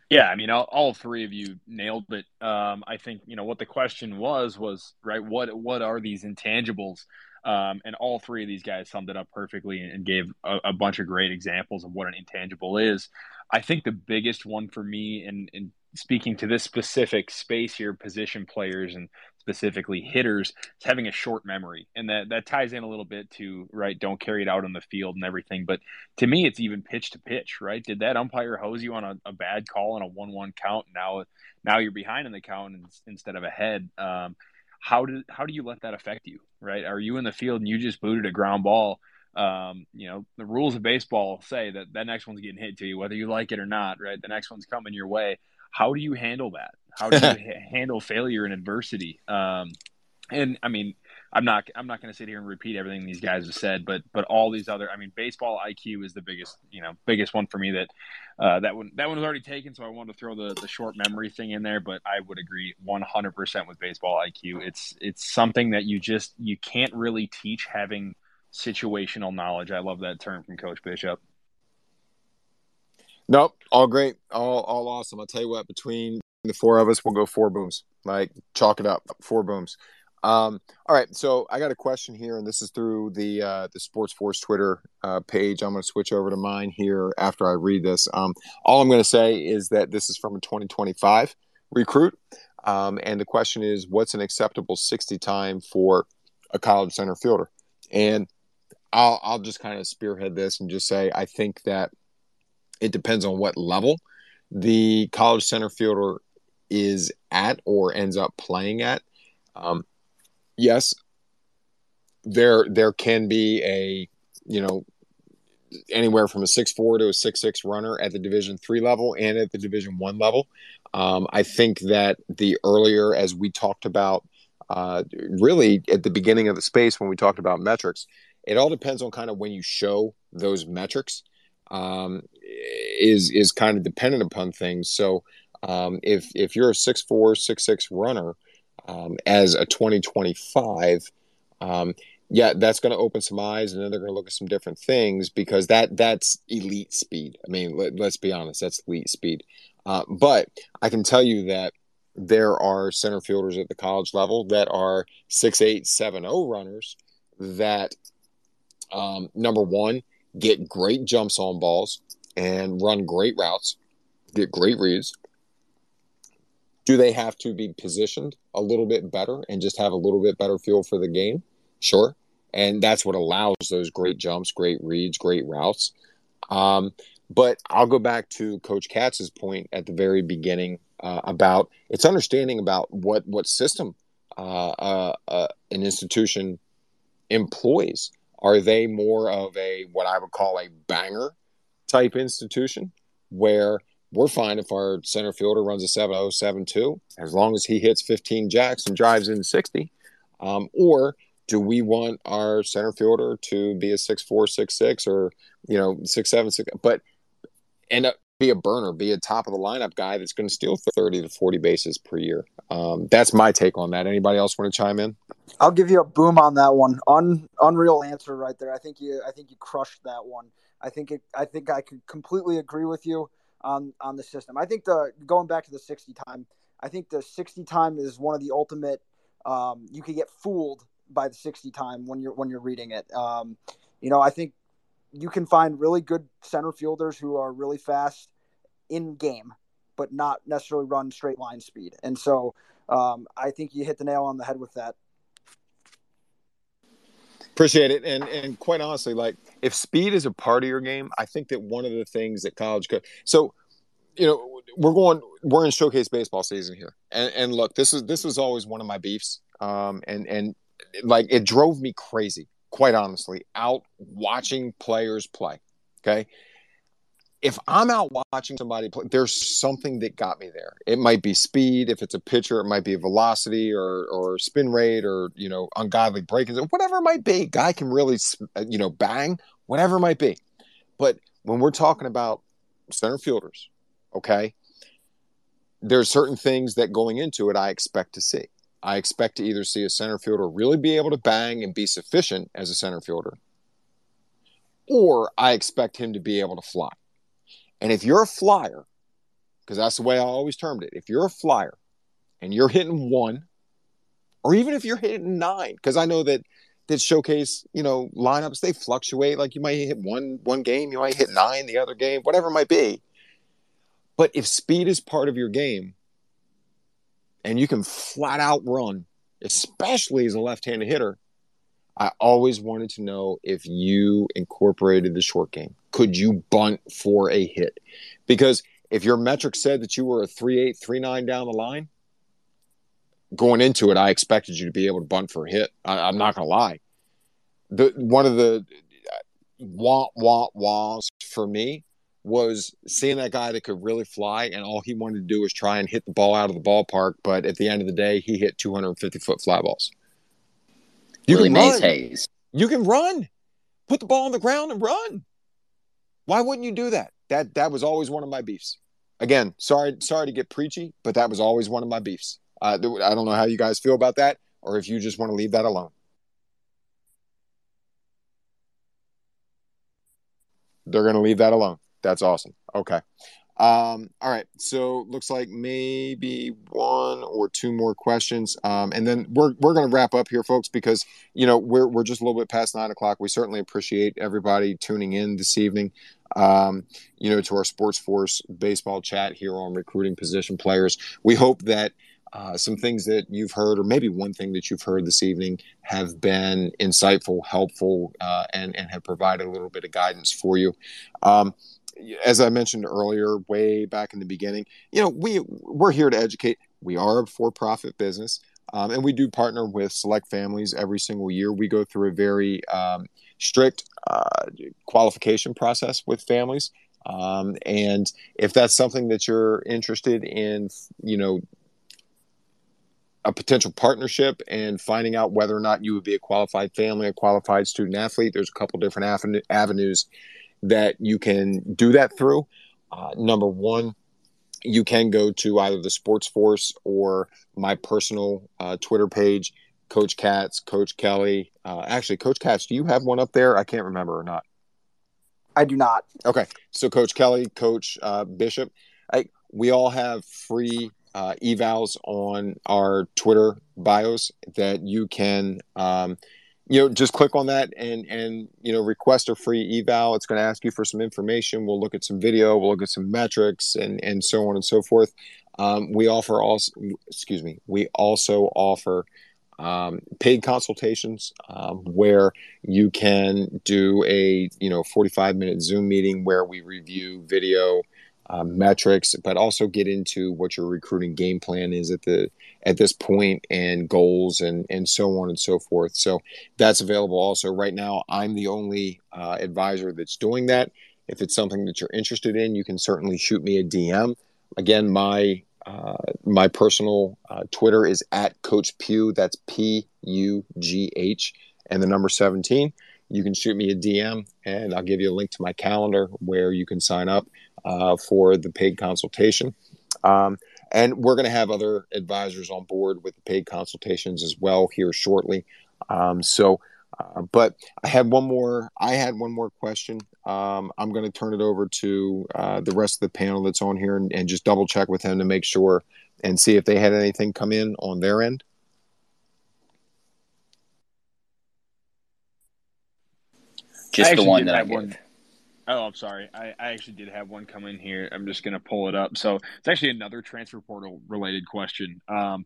Yeah, I mean, all three of you nailed it. I think, what the question was right, what are these intangibles? And all three of these guys summed it up perfectly and gave a bunch of great examples of what an intangible is. I think the biggest one for me, and speaking to this specific space here, position players and specifically hitters, is having a short memory. And that ties in a little bit to, right, don't carry it out on the field and everything. But to me, it's even pitch to pitch, right? Did that umpire hose you on a bad call on a 1-1 count? Now you're behind in the count instead of ahead. How do you let that affect you, right? Are you in the field and you just booted a ground ball? The rules of baseball say that next one's getting hit to you, whether you like it or not, right? The next one's coming your way. How do you handle that? How do you handle failure and adversity? And I mean, I'm not going to sit here and repeat everything these guys have said, but all these other, I mean, baseball IQ is the biggest one for me. That one was already taken, so I wanted to throw the short memory thing in there. But I would agree 100% with baseball IQ. It's something that you can't really teach, having situational knowledge. I love that term from Coach Bishop. Nope, all great, all awesome. I'll tell you what, between the four of us, we'll go four booms. Like, chalk it up, four booms. All right, so I got a question here, and this is through the Sports Force Twitter page. I'm going to switch over to mine here after I read this. All I'm going to say is that this is from a 2025 recruit, and the question is, what's an acceptable 60 time for a college center fielder? And I'll just kind of spearhead this and just say, I think that it depends on what level the college center fielder is at or ends up playing at. Yes, there can be a anywhere from a 6'4" to a 6'6" runner at the Division III level and at the Division I level. I think that the earlier, as we talked about really at the beginning of the space when we talked about metrics, it all depends on kind of when you show those metrics is kind of dependent upon things. So if you're a 6'4", 6'6" runner as a 2025, yeah, that's going to open some eyes, and then they're going to look at some different things because that's elite speed. I mean, let's be honest, that's elite speed. But I can tell you that there are center fielders at the college level that are 6'8", 7'0" runners that, number one, get great jumps on balls and run great routes, get great reads. Do they have to be positioned a little bit better and just have a little bit better feel for the game? Sure. And that's what allows those great jumps, great reads, great routes. But I'll go back to Coach Katz's point at the very beginning about it's understanding about what system an institution employs. Are they more of a what I would call a banger type institution where we're fine if our center fielder runs a 7.0, 7.2, as long as he hits 15 jacks and drives in 60, or do we want our center fielder to be a 6'4", 6'6", or 6'7", 6'8", but end up be a burner, be a top of the lineup guy that's going to steal 30 to 40 bases per year? That's my take on that. Anybody else want to chime in? I'll give you a boom on that one. Unreal answer right there. I think you crushed that one. I think I could completely agree with you on the system. I think going back to the 60 time. I think the 60 time is one of the ultimate. You could get fooled by the 60 time when you're reading it. I think you can find really good center fielders who are really fast in game, but not necessarily run straight line speed. And so I think you hit the nail on the head with that. Appreciate it. And quite honestly, like if speed is a part of your game, I think that one of the things that college could, so, we're in showcase baseball season here. And look, this was always one of my beefs. And, like it drove me crazy, quite honestly, out watching players play. Okay. If I'm out watching somebody play, there's something that got me there. It might be speed. If it's a pitcher, it might be a velocity or spin rate or, ungodly break-ins, whatever it might be. Guy can really, bang, whatever it might be. But when we're talking about center fielders, okay, there's certain things that going into it, I expect to see. I expect to either see a center fielder really be able to bang and be sufficient as a center fielder, or I expect him to be able to fly. And if you're a flyer, because that's the way I always termed it, if you're a flyer and you're hitting one, or even if you're hitting nine, because I know that showcase, lineups, they fluctuate. Like you might hit one game, you might hit nine the other game, whatever it might be. But if speed is part of your game, and you can flat out run, especially as a left-handed hitter, I always wanted to know if you incorporated the short game. Could you bunt for a hit? Because if your metric said that you were a 3.8, 3.9 down the line, going into it, I expected you to be able to bunt for a hit. I'm not going to lie. One of the wah-wah-wahs for me was seeing that guy that could really fly and all he wanted to do was try and hit the ball out of the ballpark. But at the end of the day, he hit 250-foot fly balls. You can run. Put the ball on the ground and run. Why wouldn't you do that? That was always one of my beefs. Again, sorry to get preachy, but that was always one of my beefs. I don't know how you guys feel about that or if you just want to leave that alone. They're going to leave that alone. That's awesome. Okay. All right. So looks like maybe one or two more questions. And then we're going to wrap up here, folks, because, we're just a little bit past 9 o'clock. We certainly appreciate everybody tuning in this evening, to our Sports Force baseball chat here on recruiting position players. We hope that some things that you've heard, or maybe one thing that you've heard this evening, have been insightful, helpful, and have provided a little bit of guidance for you. As I mentioned earlier, way back in the beginning, we're here to educate. We are a for-profit business, and we do partner with select families every single year. We go through a very strict qualification process with families. And if that's something that you're interested in, you know, a potential partnership and finding out whether or not you would be a qualified family, a qualified student athlete, there's a couple different avenues that you can do that through. Number one, you can go to either the Sports Force or my personal Twitter page, Coach Katz, Coach Kelly. Actually, Coach Katz, do you have one up there? I can't remember or not. I do not. Okay. So Coach Kelly, Coach Bishop, we all have free evals on our Twitter bios that you can, just click on that and request a free eval. It's going to ask you for some information. We'll look at some video. We'll look at some metrics and so on and so forth. We also offer paid consultations where you can do a 45-minute Zoom meeting where we review video metrics, but also get into what your recruiting game plan is at this point and goals and so on and so forth. So that's available also right now. I'm the only advisor that's doing that. If it's something that you're interested in, you can certainly shoot me a DM. Again, my personal Twitter is at Coach Pugh. That's PUGH and the number 17. You can shoot me a DM and I'll give you a link to my calendar where you can sign up for the paid consultation. And we're going to have other advisors on board with the paid consultations as well here shortly. But I had one more question. I'm going to turn it over to the rest of the panel that's on here and just double check with them to make sure and see if they had anything come in on their end. Just the one that I get. Oh, I'm sorry. I actually did have one come in here. I'm just going to pull it up. So it's actually another transfer portal related question. And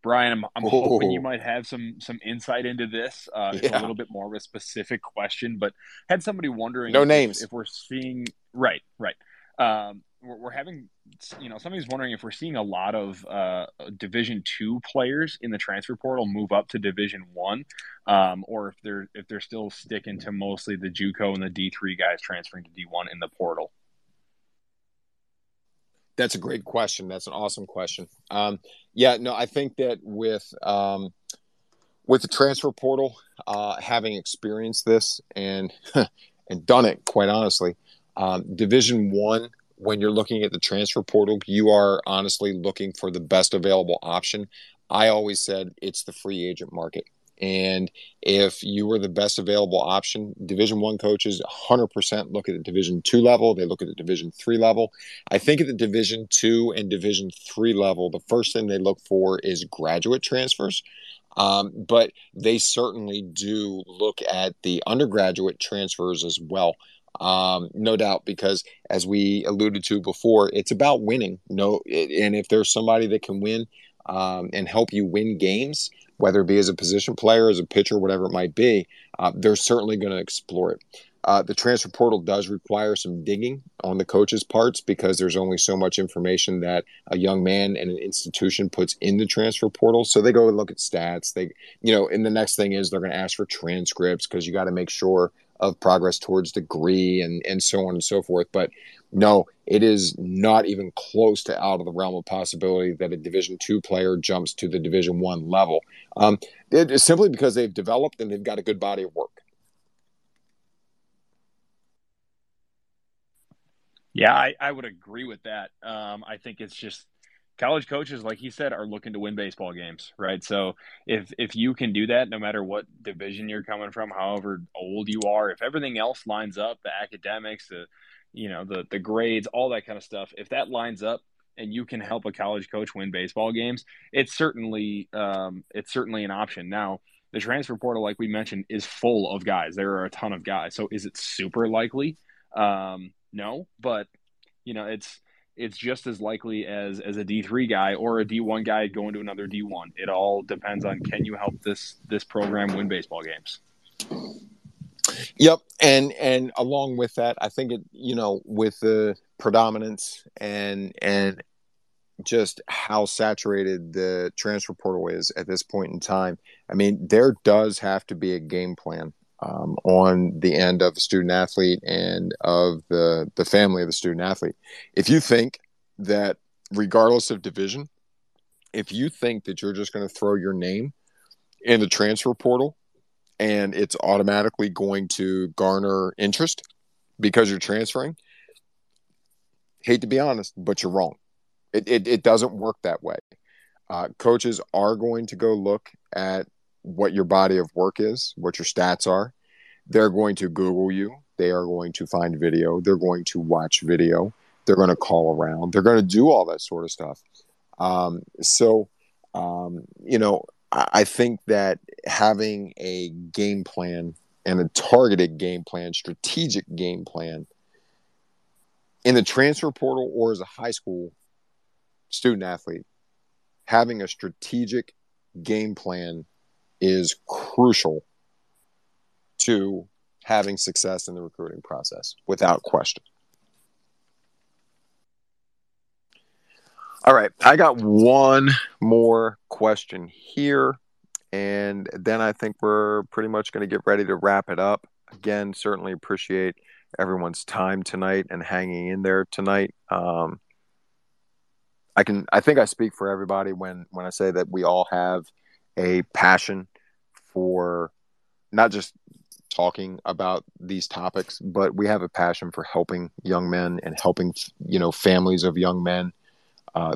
Brian, I'm hoping you might have some insight into this. It's a little bit more of a specific question, but had somebody wondering if we're seeing right. We're having, somebody's wondering if we're seeing a lot of Division II players in the transfer portal move up to Division I, or if they're still sticking to mostly the JUCO and the D3 guys transferring to D1 in the portal. That's a great question. That's an awesome question. I think that with the transfer portal, having experienced this and done it, quite honestly, Division I. When you're looking at the transfer portal, you are honestly looking for the best available option. I always said it's the free agent market. And if you were the best available option, Division I coaches 100% look at the Division II level. They look at the Division III level. I think at the Division II and Division III level, the first thing they look for is graduate transfers. But they certainly do look at the undergraduate transfers as well. No doubt, because as we alluded to before, it's about winning. And if there's somebody that can win and help you win games, whether it be as a position player, as a pitcher, whatever it might be, they're certainly going to explore it. The transfer portal does require some digging on the coaches' parts because there's only so much information that a young man and an institution puts in the transfer portal. So they go and look at stats. And the next thing is they're going to ask for transcripts because you got to make sure of progress towards degree and so on and so forth. But no, it is not even close to out of the realm of possibility that a Division II player jumps to the Division I level. It's simply because they've developed and they've got a good body of work. Yeah, I would agree with that. I think it's just college coaches, like he said, are looking to win baseball games, right? So if you can do that, no matter what division you're coming from, however old you are, if everything else lines up, the academics, the grades, all that kind of stuff, if that lines up and you can help a college coach win baseball games, it's certainly an option. Now, the transfer portal, like we mentioned, is full of guys. There are a ton of guys. So is it super likely? No, but it's just as likely as a D3 guy or a D1 guy going to another D1. It all depends on, can you help this program win baseball games? Yep. And along with that, I think with the predominance and just how saturated the transfer portal is at this point in time, I mean, there does have to be a game plan. on the end of the student athlete and of the family of the student athlete. If you think that regardless of division, if you think that you're just going to throw your name in the transfer portal and it's automatically going to garner interest because you're transferring, hate to be honest, but you're wrong. It doesn't work that way. Coaches are going to go look at what your body of work is, what your stats are. They're going to Google you. They are going to find video. They're going to watch video. They're going to call around. They're going to do all that sort of stuff. I think that having a game plan and a targeted game plan, strategic game plan in the transfer portal or as a high school student athlete, having a strategic game plan is crucial to having success in the recruiting process, without question. All right, I got one more question here, and then I think we're pretty much going to get ready to wrap it up. Again, certainly appreciate everyone's time tonight and hanging in there tonight. I think I speak for everybody when I say that we all have a passion for not just talking about these topics, but we have a passion for helping young men and helping, families of young men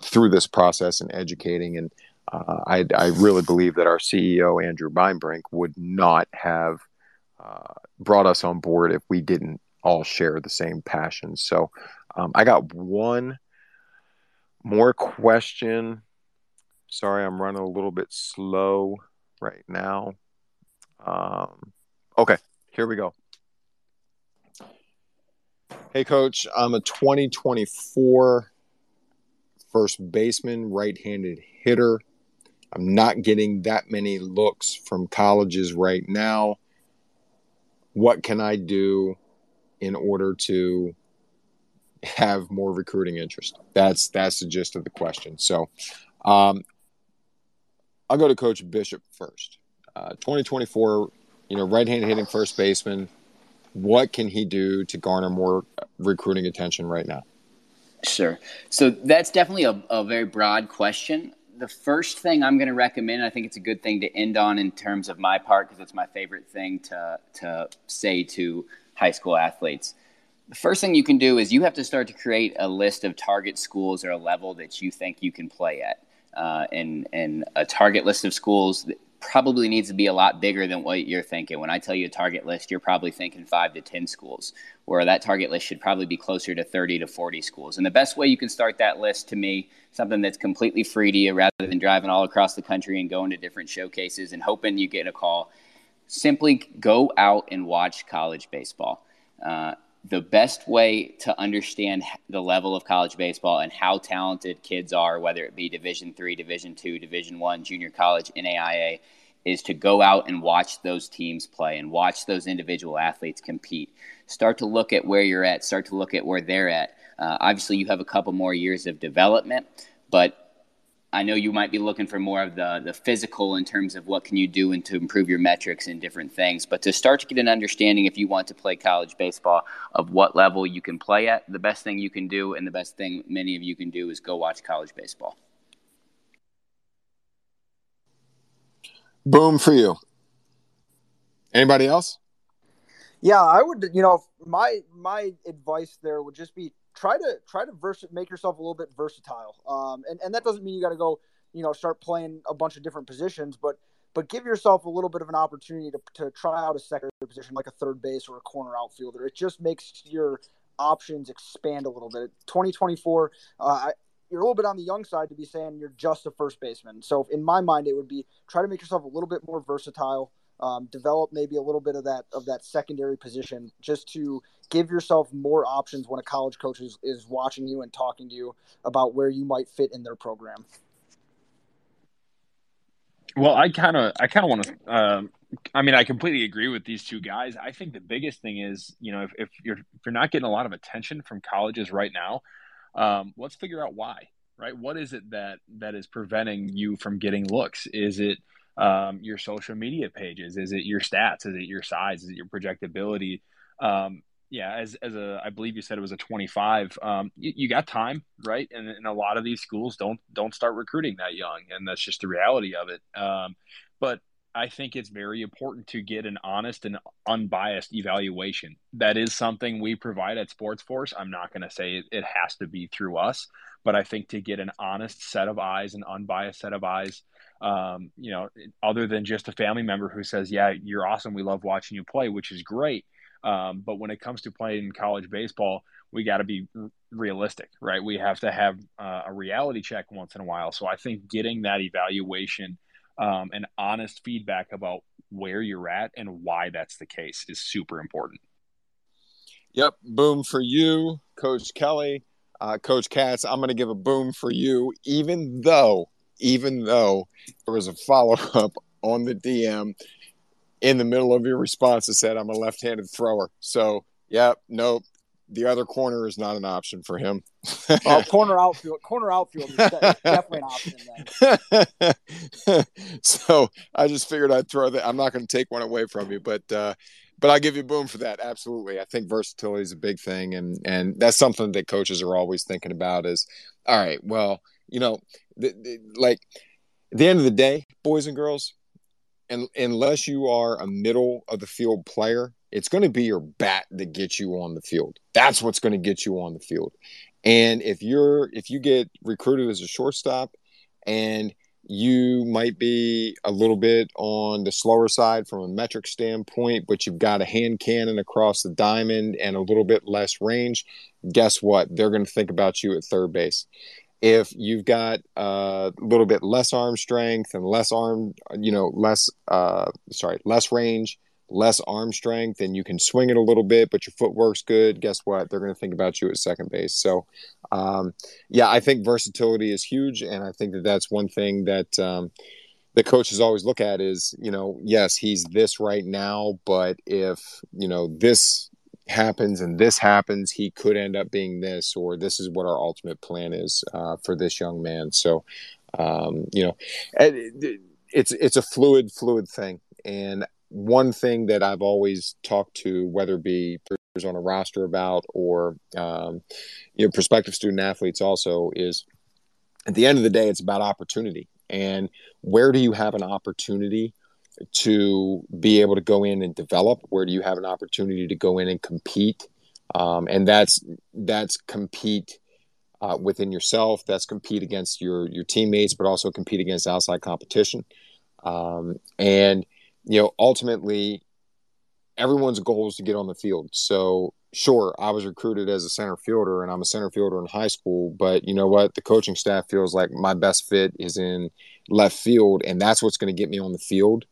through this process and educating. And I really believe that our CEO, Andrew Beinbrink, would not have brought us on board if we didn't all share the same passion. So I got one more question. Sorry, I'm running a little bit slow right now. Okay, here we go. Hey, Coach, I'm a 2024 first baseman, right-handed hitter. I'm not getting that many looks from colleges right now. What can I do in order to have more recruiting interest? That's the gist of the question. So, I'll go to Coach Bishop first. 2024, right-handed hitting first baseman. What can he do to garner more recruiting attention right now? Sure. So that's definitely a very broad question. The first thing I'm going to recommend, I think it's a good thing to end on in terms of my part, because it's my favorite thing to say to high school athletes. The first thing you can do is you have to start to create a list of target schools or a level that you think you can play at. And a target list of schools that probably needs to be a lot bigger than what you're thinking. When I tell you a target list, you're probably thinking 5 to 10 schools, where that target list should probably be closer to 30 to 40 schools. And the best way you can start that list, to me, something that's completely free to you rather than driving all across the country and going to different showcases and hoping you get a call, simply go out and watch college baseball. The best way to understand the level of college baseball and how talented kids are, whether it be Division III, Division II, Division I, junior college, NAIA, is to go out and watch those teams play and watch those individual athletes compete. Start to look at where you're at. Start to look at where they're at. Obviously, you have a couple more years of development, but I know you might be looking for more of the physical in terms of what can you do and to improve your metrics and different things. But to start to get an understanding, if you want to play college baseball, of what level you can play at, the best thing you can do and the best thing many of you can do is go watch college baseball. Boom for you. Anybody else? Yeah, I would, my advice there would just be, try to make yourself a little bit versatile. And that doesn't mean you got to go, start playing a bunch of different positions, but give yourself a little bit of an opportunity to try out a secondary position, like a third base or a corner outfielder. It just makes your options expand a little bit. 2024, you're a little bit on the young side to be saying you're just a first baseman. So in my mind, it would be try to make yourself a little bit more versatile. Develop maybe a little bit of that secondary position, just to give yourself more options when a college coach is watching you and talking to you about where you might fit in their program. Well, I kind of want to. I completely agree with these two guys. I think the biggest thing is, if you're not getting a lot of attention from colleges right now, let's figure out why. Right? What is it that is preventing you from getting looks? Is it your social media pages? Is it your stats? Is it your size? Is it your projectability? I believe you said it was a 25. You got time, right? And a lot of these schools don't start recruiting that young, and that's just the reality of it. But I think it's very important to get an honest and unbiased evaluation. That is something we provide at Sports Force. I'm not going to say it has to be through us, but I think to get an honest set of eyes, an unbiased set of eyes, other than just a family member who says, yeah, you're awesome, we love watching you play, which is great. But when it comes to playing college baseball, we got to be realistic, right? We have to have a reality check once in a while. So I think getting that evaluation and honest feedback about where you're at and why that's the case is super important. Yep. Boom for you, Coach Kelly. Coach Katz, I'm going to give a boom for you, even though there was a follow-up on the DM in the middle of your response that said, I'm a left-handed thrower. So, the other corner is not an option for him. Well, corner outfield is definitely an option then. So I just figured I'd throw that. I'm not going to take one away from you, but I give you a boom for that. Absolutely. I think versatility is a big thing. And that's something that coaches are always thinking about is, all right, well, at the end of the day, boys and girls, and unless you are a middle of the field player, it's going to be your bat that gets you on the field. That's what's going to get you on the field. And if you get recruited as a shortstop and you might be a little bit on the slower side from a metric standpoint, but you've got a hand cannon across the diamond and a little bit less range, guess what? They're going to think about you at third base. If you've got a little bit less arm strength and less range, less arm strength, and you can swing it a little bit, but your footwork's good, guess what? They're going to think about you at second base. So, I think versatility is huge, and I think that that's one thing that the coaches always look at is, yes, he's this right now, but if, this happens and this happens, he could end up being this, or this is what our ultimate plan is for this young man. So, it's a fluid thing. And one thing that I've always talked to, whether it be players on a roster about or prospective student athletes also, is at the end of the day, it's about opportunity. And where do you have an opportunity to be able to go in and develop? Where do you have an opportunity to go in and compete? And that's compete within yourself. That's compete against your teammates, but also compete against outside competition. Ultimately, everyone's goal is to get on the field. So, sure, I was recruited as a center fielder, and I'm a center fielder in high school. But you know what? The coaching staff feels like my best fit is in left field, and that's what's going to get me on the field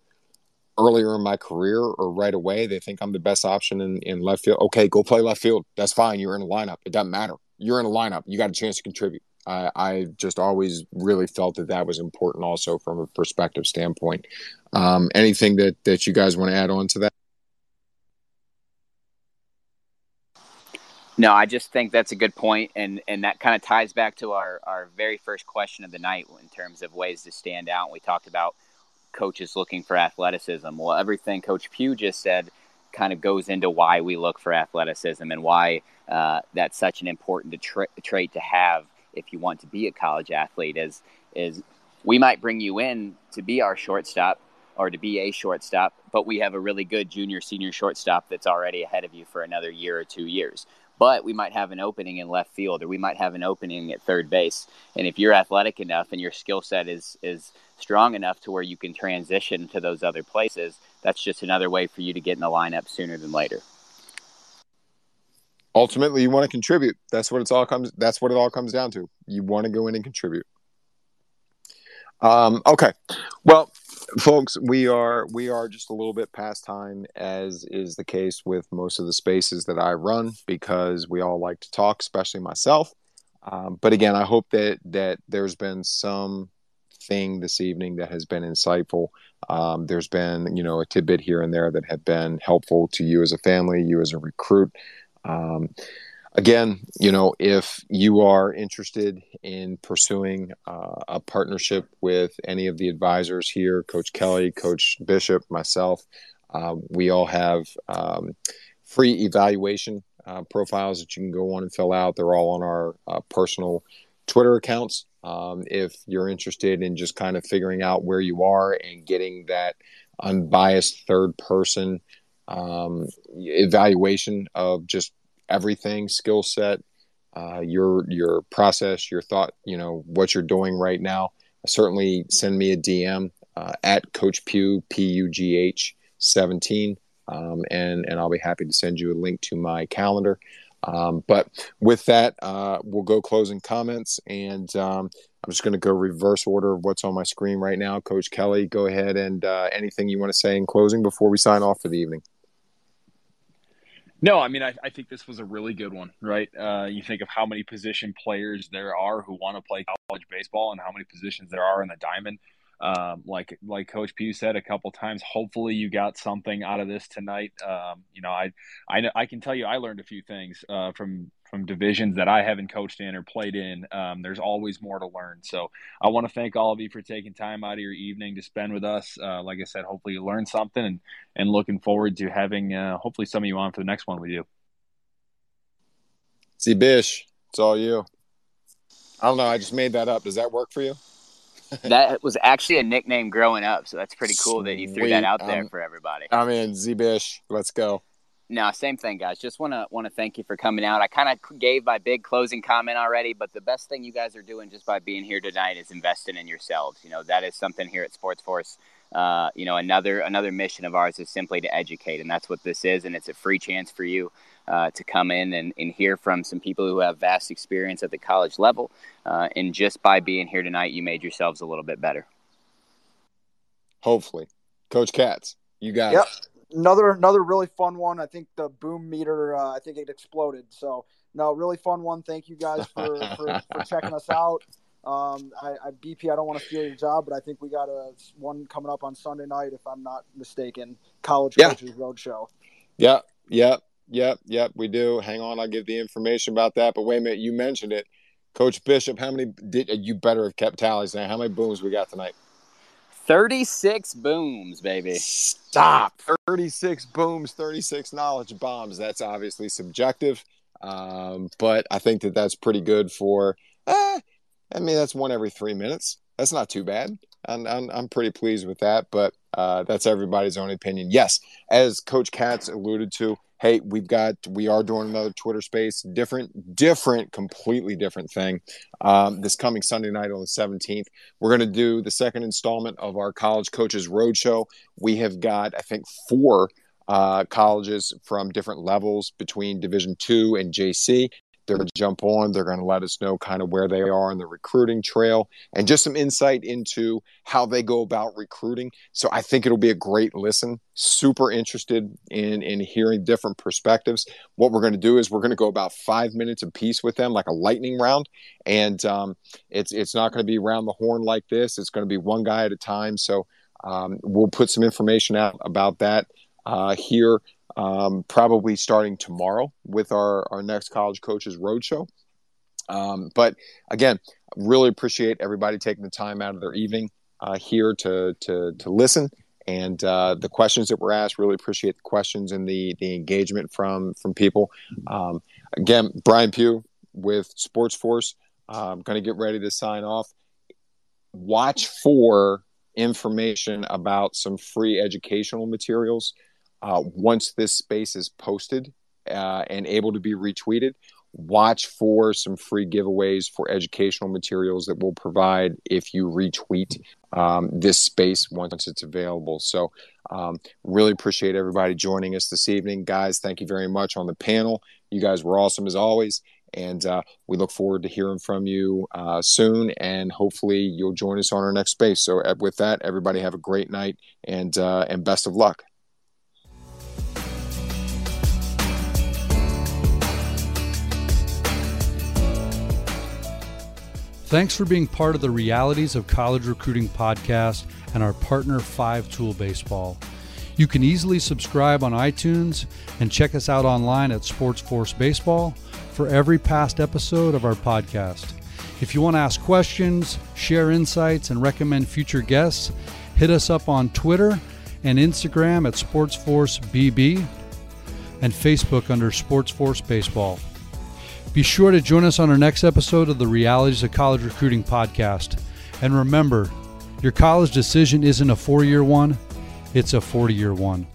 earlier in my career or right away. They think I'm the best option in left field. Okay, go play left field. That's fine. You're in a lineup. It doesn't matter. You're in a lineup. You got a chance to contribute. I just always really felt that was important also from a perspective standpoint. Anything that you guys want to add on to that? No, I just think that's a good point. And that kind of ties back to our very first question of the night in terms of ways to stand out. We talked about coaches looking for athleticism. Well, everything Coach Pugh just said kind of goes into why we look for athleticism and why that's such an important trait to have if you want to be a college athlete. Is we might bring you in to be our shortstop or to be a shortstop, but we have a really good junior, senior shortstop that's already ahead of you for another year or 2 years. But we might have an opening in left field, or we might have an opening at third base. And if you're athletic enough and your skill set is strong enough to where you can transition to those other places, that's just another way for you to get in the lineup sooner than later. Ultimately, you want to contribute. That's what it all comes down to. You want to go in and contribute. Okay. Well, folks, we are just a little bit past time, as is the case with most of the spaces that I run, because we all like to talk, especially myself. But again, I hope that there's been some thing this evening that has been insightful. There's been, a tidbit here and there that have been helpful to you as a family, you as a recruit. Again, you know, if you are interested in pursuing a partnership with any of the advisors here, Coach Kelly, Coach Bishop, myself, we all have free evaluation profiles that you can go on and fill out. They're all on our personal Twitter accounts. If you're interested in just kind of figuring out where you are and getting that unbiased third person evaluation of just everything, skill set, your process, your thought, you know, what you're doing right now, certainly send me a DM at Coach Pugh, P-U-G-H 17. And I'll be happy to send you a link to my calendar. But with that, we'll go closing comments, and I'm just going to go reverse order of what's on my screen right now. Coach Kelly, go ahead and anything you want to say in closing before we sign off for the evening. No, I mean, I think this was a really good one, right? You think of how many position players there are who want to play college baseball and how many positions there are in the diamond. Like Coach Pugh said a couple times, hopefully you got something out of this tonight. You know, I can tell you I learned a few things from divisions that I haven't coached in or played in. There's always more to learn. So I want to thank all of you for taking time out of your evening to spend with us. Like I said, hopefully you learned something, and looking forward to having hopefully some of you on for the next one with you. See, Bish, it's all you. I don't know. I just made that up. Does that work for you? That was actually a nickname growing up, so that's pretty cool that you threw that out there for everybody. I'm in, Z-Bish. Let's go. No, same thing, guys. Just want to thank you for coming out. I kind of gave my big closing comment already, but the best thing you guys are doing just by being here tonight is investing in yourselves. You know, that is something here at Sports Force. You know, another mission of ours is simply to educate, and that's what this is, and it's a free chance for you to come in and hear from some people who have vast experience at the college level. And just by being here tonight, you made yourselves a little bit better. Hopefully. Coach Katz, you got it. Another really fun one. I think the boom meter, I think it exploded. So, no, really fun one. Thank you guys for checking us out. BP, I don't want to steal your job, but I think we got one coming up on Sunday night, if I'm not mistaken, College Coaches Roadshow. Yep, we do. Hang on, I'll give the information about that. But wait a minute, you mentioned it. Coach Bishop, how many you better have kept tallies now? How many booms we got tonight? 36 booms, baby. Stop. 36 booms, 36 knowledge bombs. That's obviously subjective, but I think that's pretty good for that's one every 3 minutes. That's not too bad. I'm pretty pleased with that, but that's everybody's own opinion. Yes, as Coach Katz alluded to, hey, we are doing another Twitter space, completely different thing. This coming Sunday night on the 17th, we're going to do the second installment of our College Coaches Roadshow. We have got, I think, 4 colleges from different levels between Division II and JC. They're going to jump on. They're going to let us know kind of where they are in the recruiting trail and just some insight into how they go about recruiting. So I think it'll be a great listen. Super interested in hearing different perspectives. What we're going to do is we're going to go about 5 minutes apiece with them, like a lightning round. And it's not going to be round the horn like this. It's going to be one guy at a time. So we'll put some information out about that here. Probably starting tomorrow with our next College Coaches Roadshow. But again, really appreciate everybody taking the time out of their evening here to listen. And the questions that were asked, really appreciate the questions and the engagement from people. Again, Brian Pugh with Sports Force. I'm going to get ready to sign off. Watch for information about some free educational materials. Once this space is posted and able to be retweeted, watch for some free giveaways for educational materials that we'll provide if you retweet this space once it's available. So really appreciate everybody joining us this evening. Guys, thank you very much on the panel. You guys were awesome as always. And we look forward to hearing from you soon. And hopefully you'll join us on our next space. So with that, everybody have a great night and best of luck. Thanks for being part of the Realities of College Recruiting podcast and our partner, Five Tool Baseball. You can easily subscribe on iTunes and check us out online at Sports Force Baseball for every past episode of our podcast. If you want to ask questions, share insights, and recommend future guests, hit us up on Twitter and Instagram at SportsForceBB and Facebook under Sports Force Baseball. Be sure to join us on our next episode of the Realities of College Recruiting podcast. And remember, your college decision isn't a 4-year one, it's a 40-year one.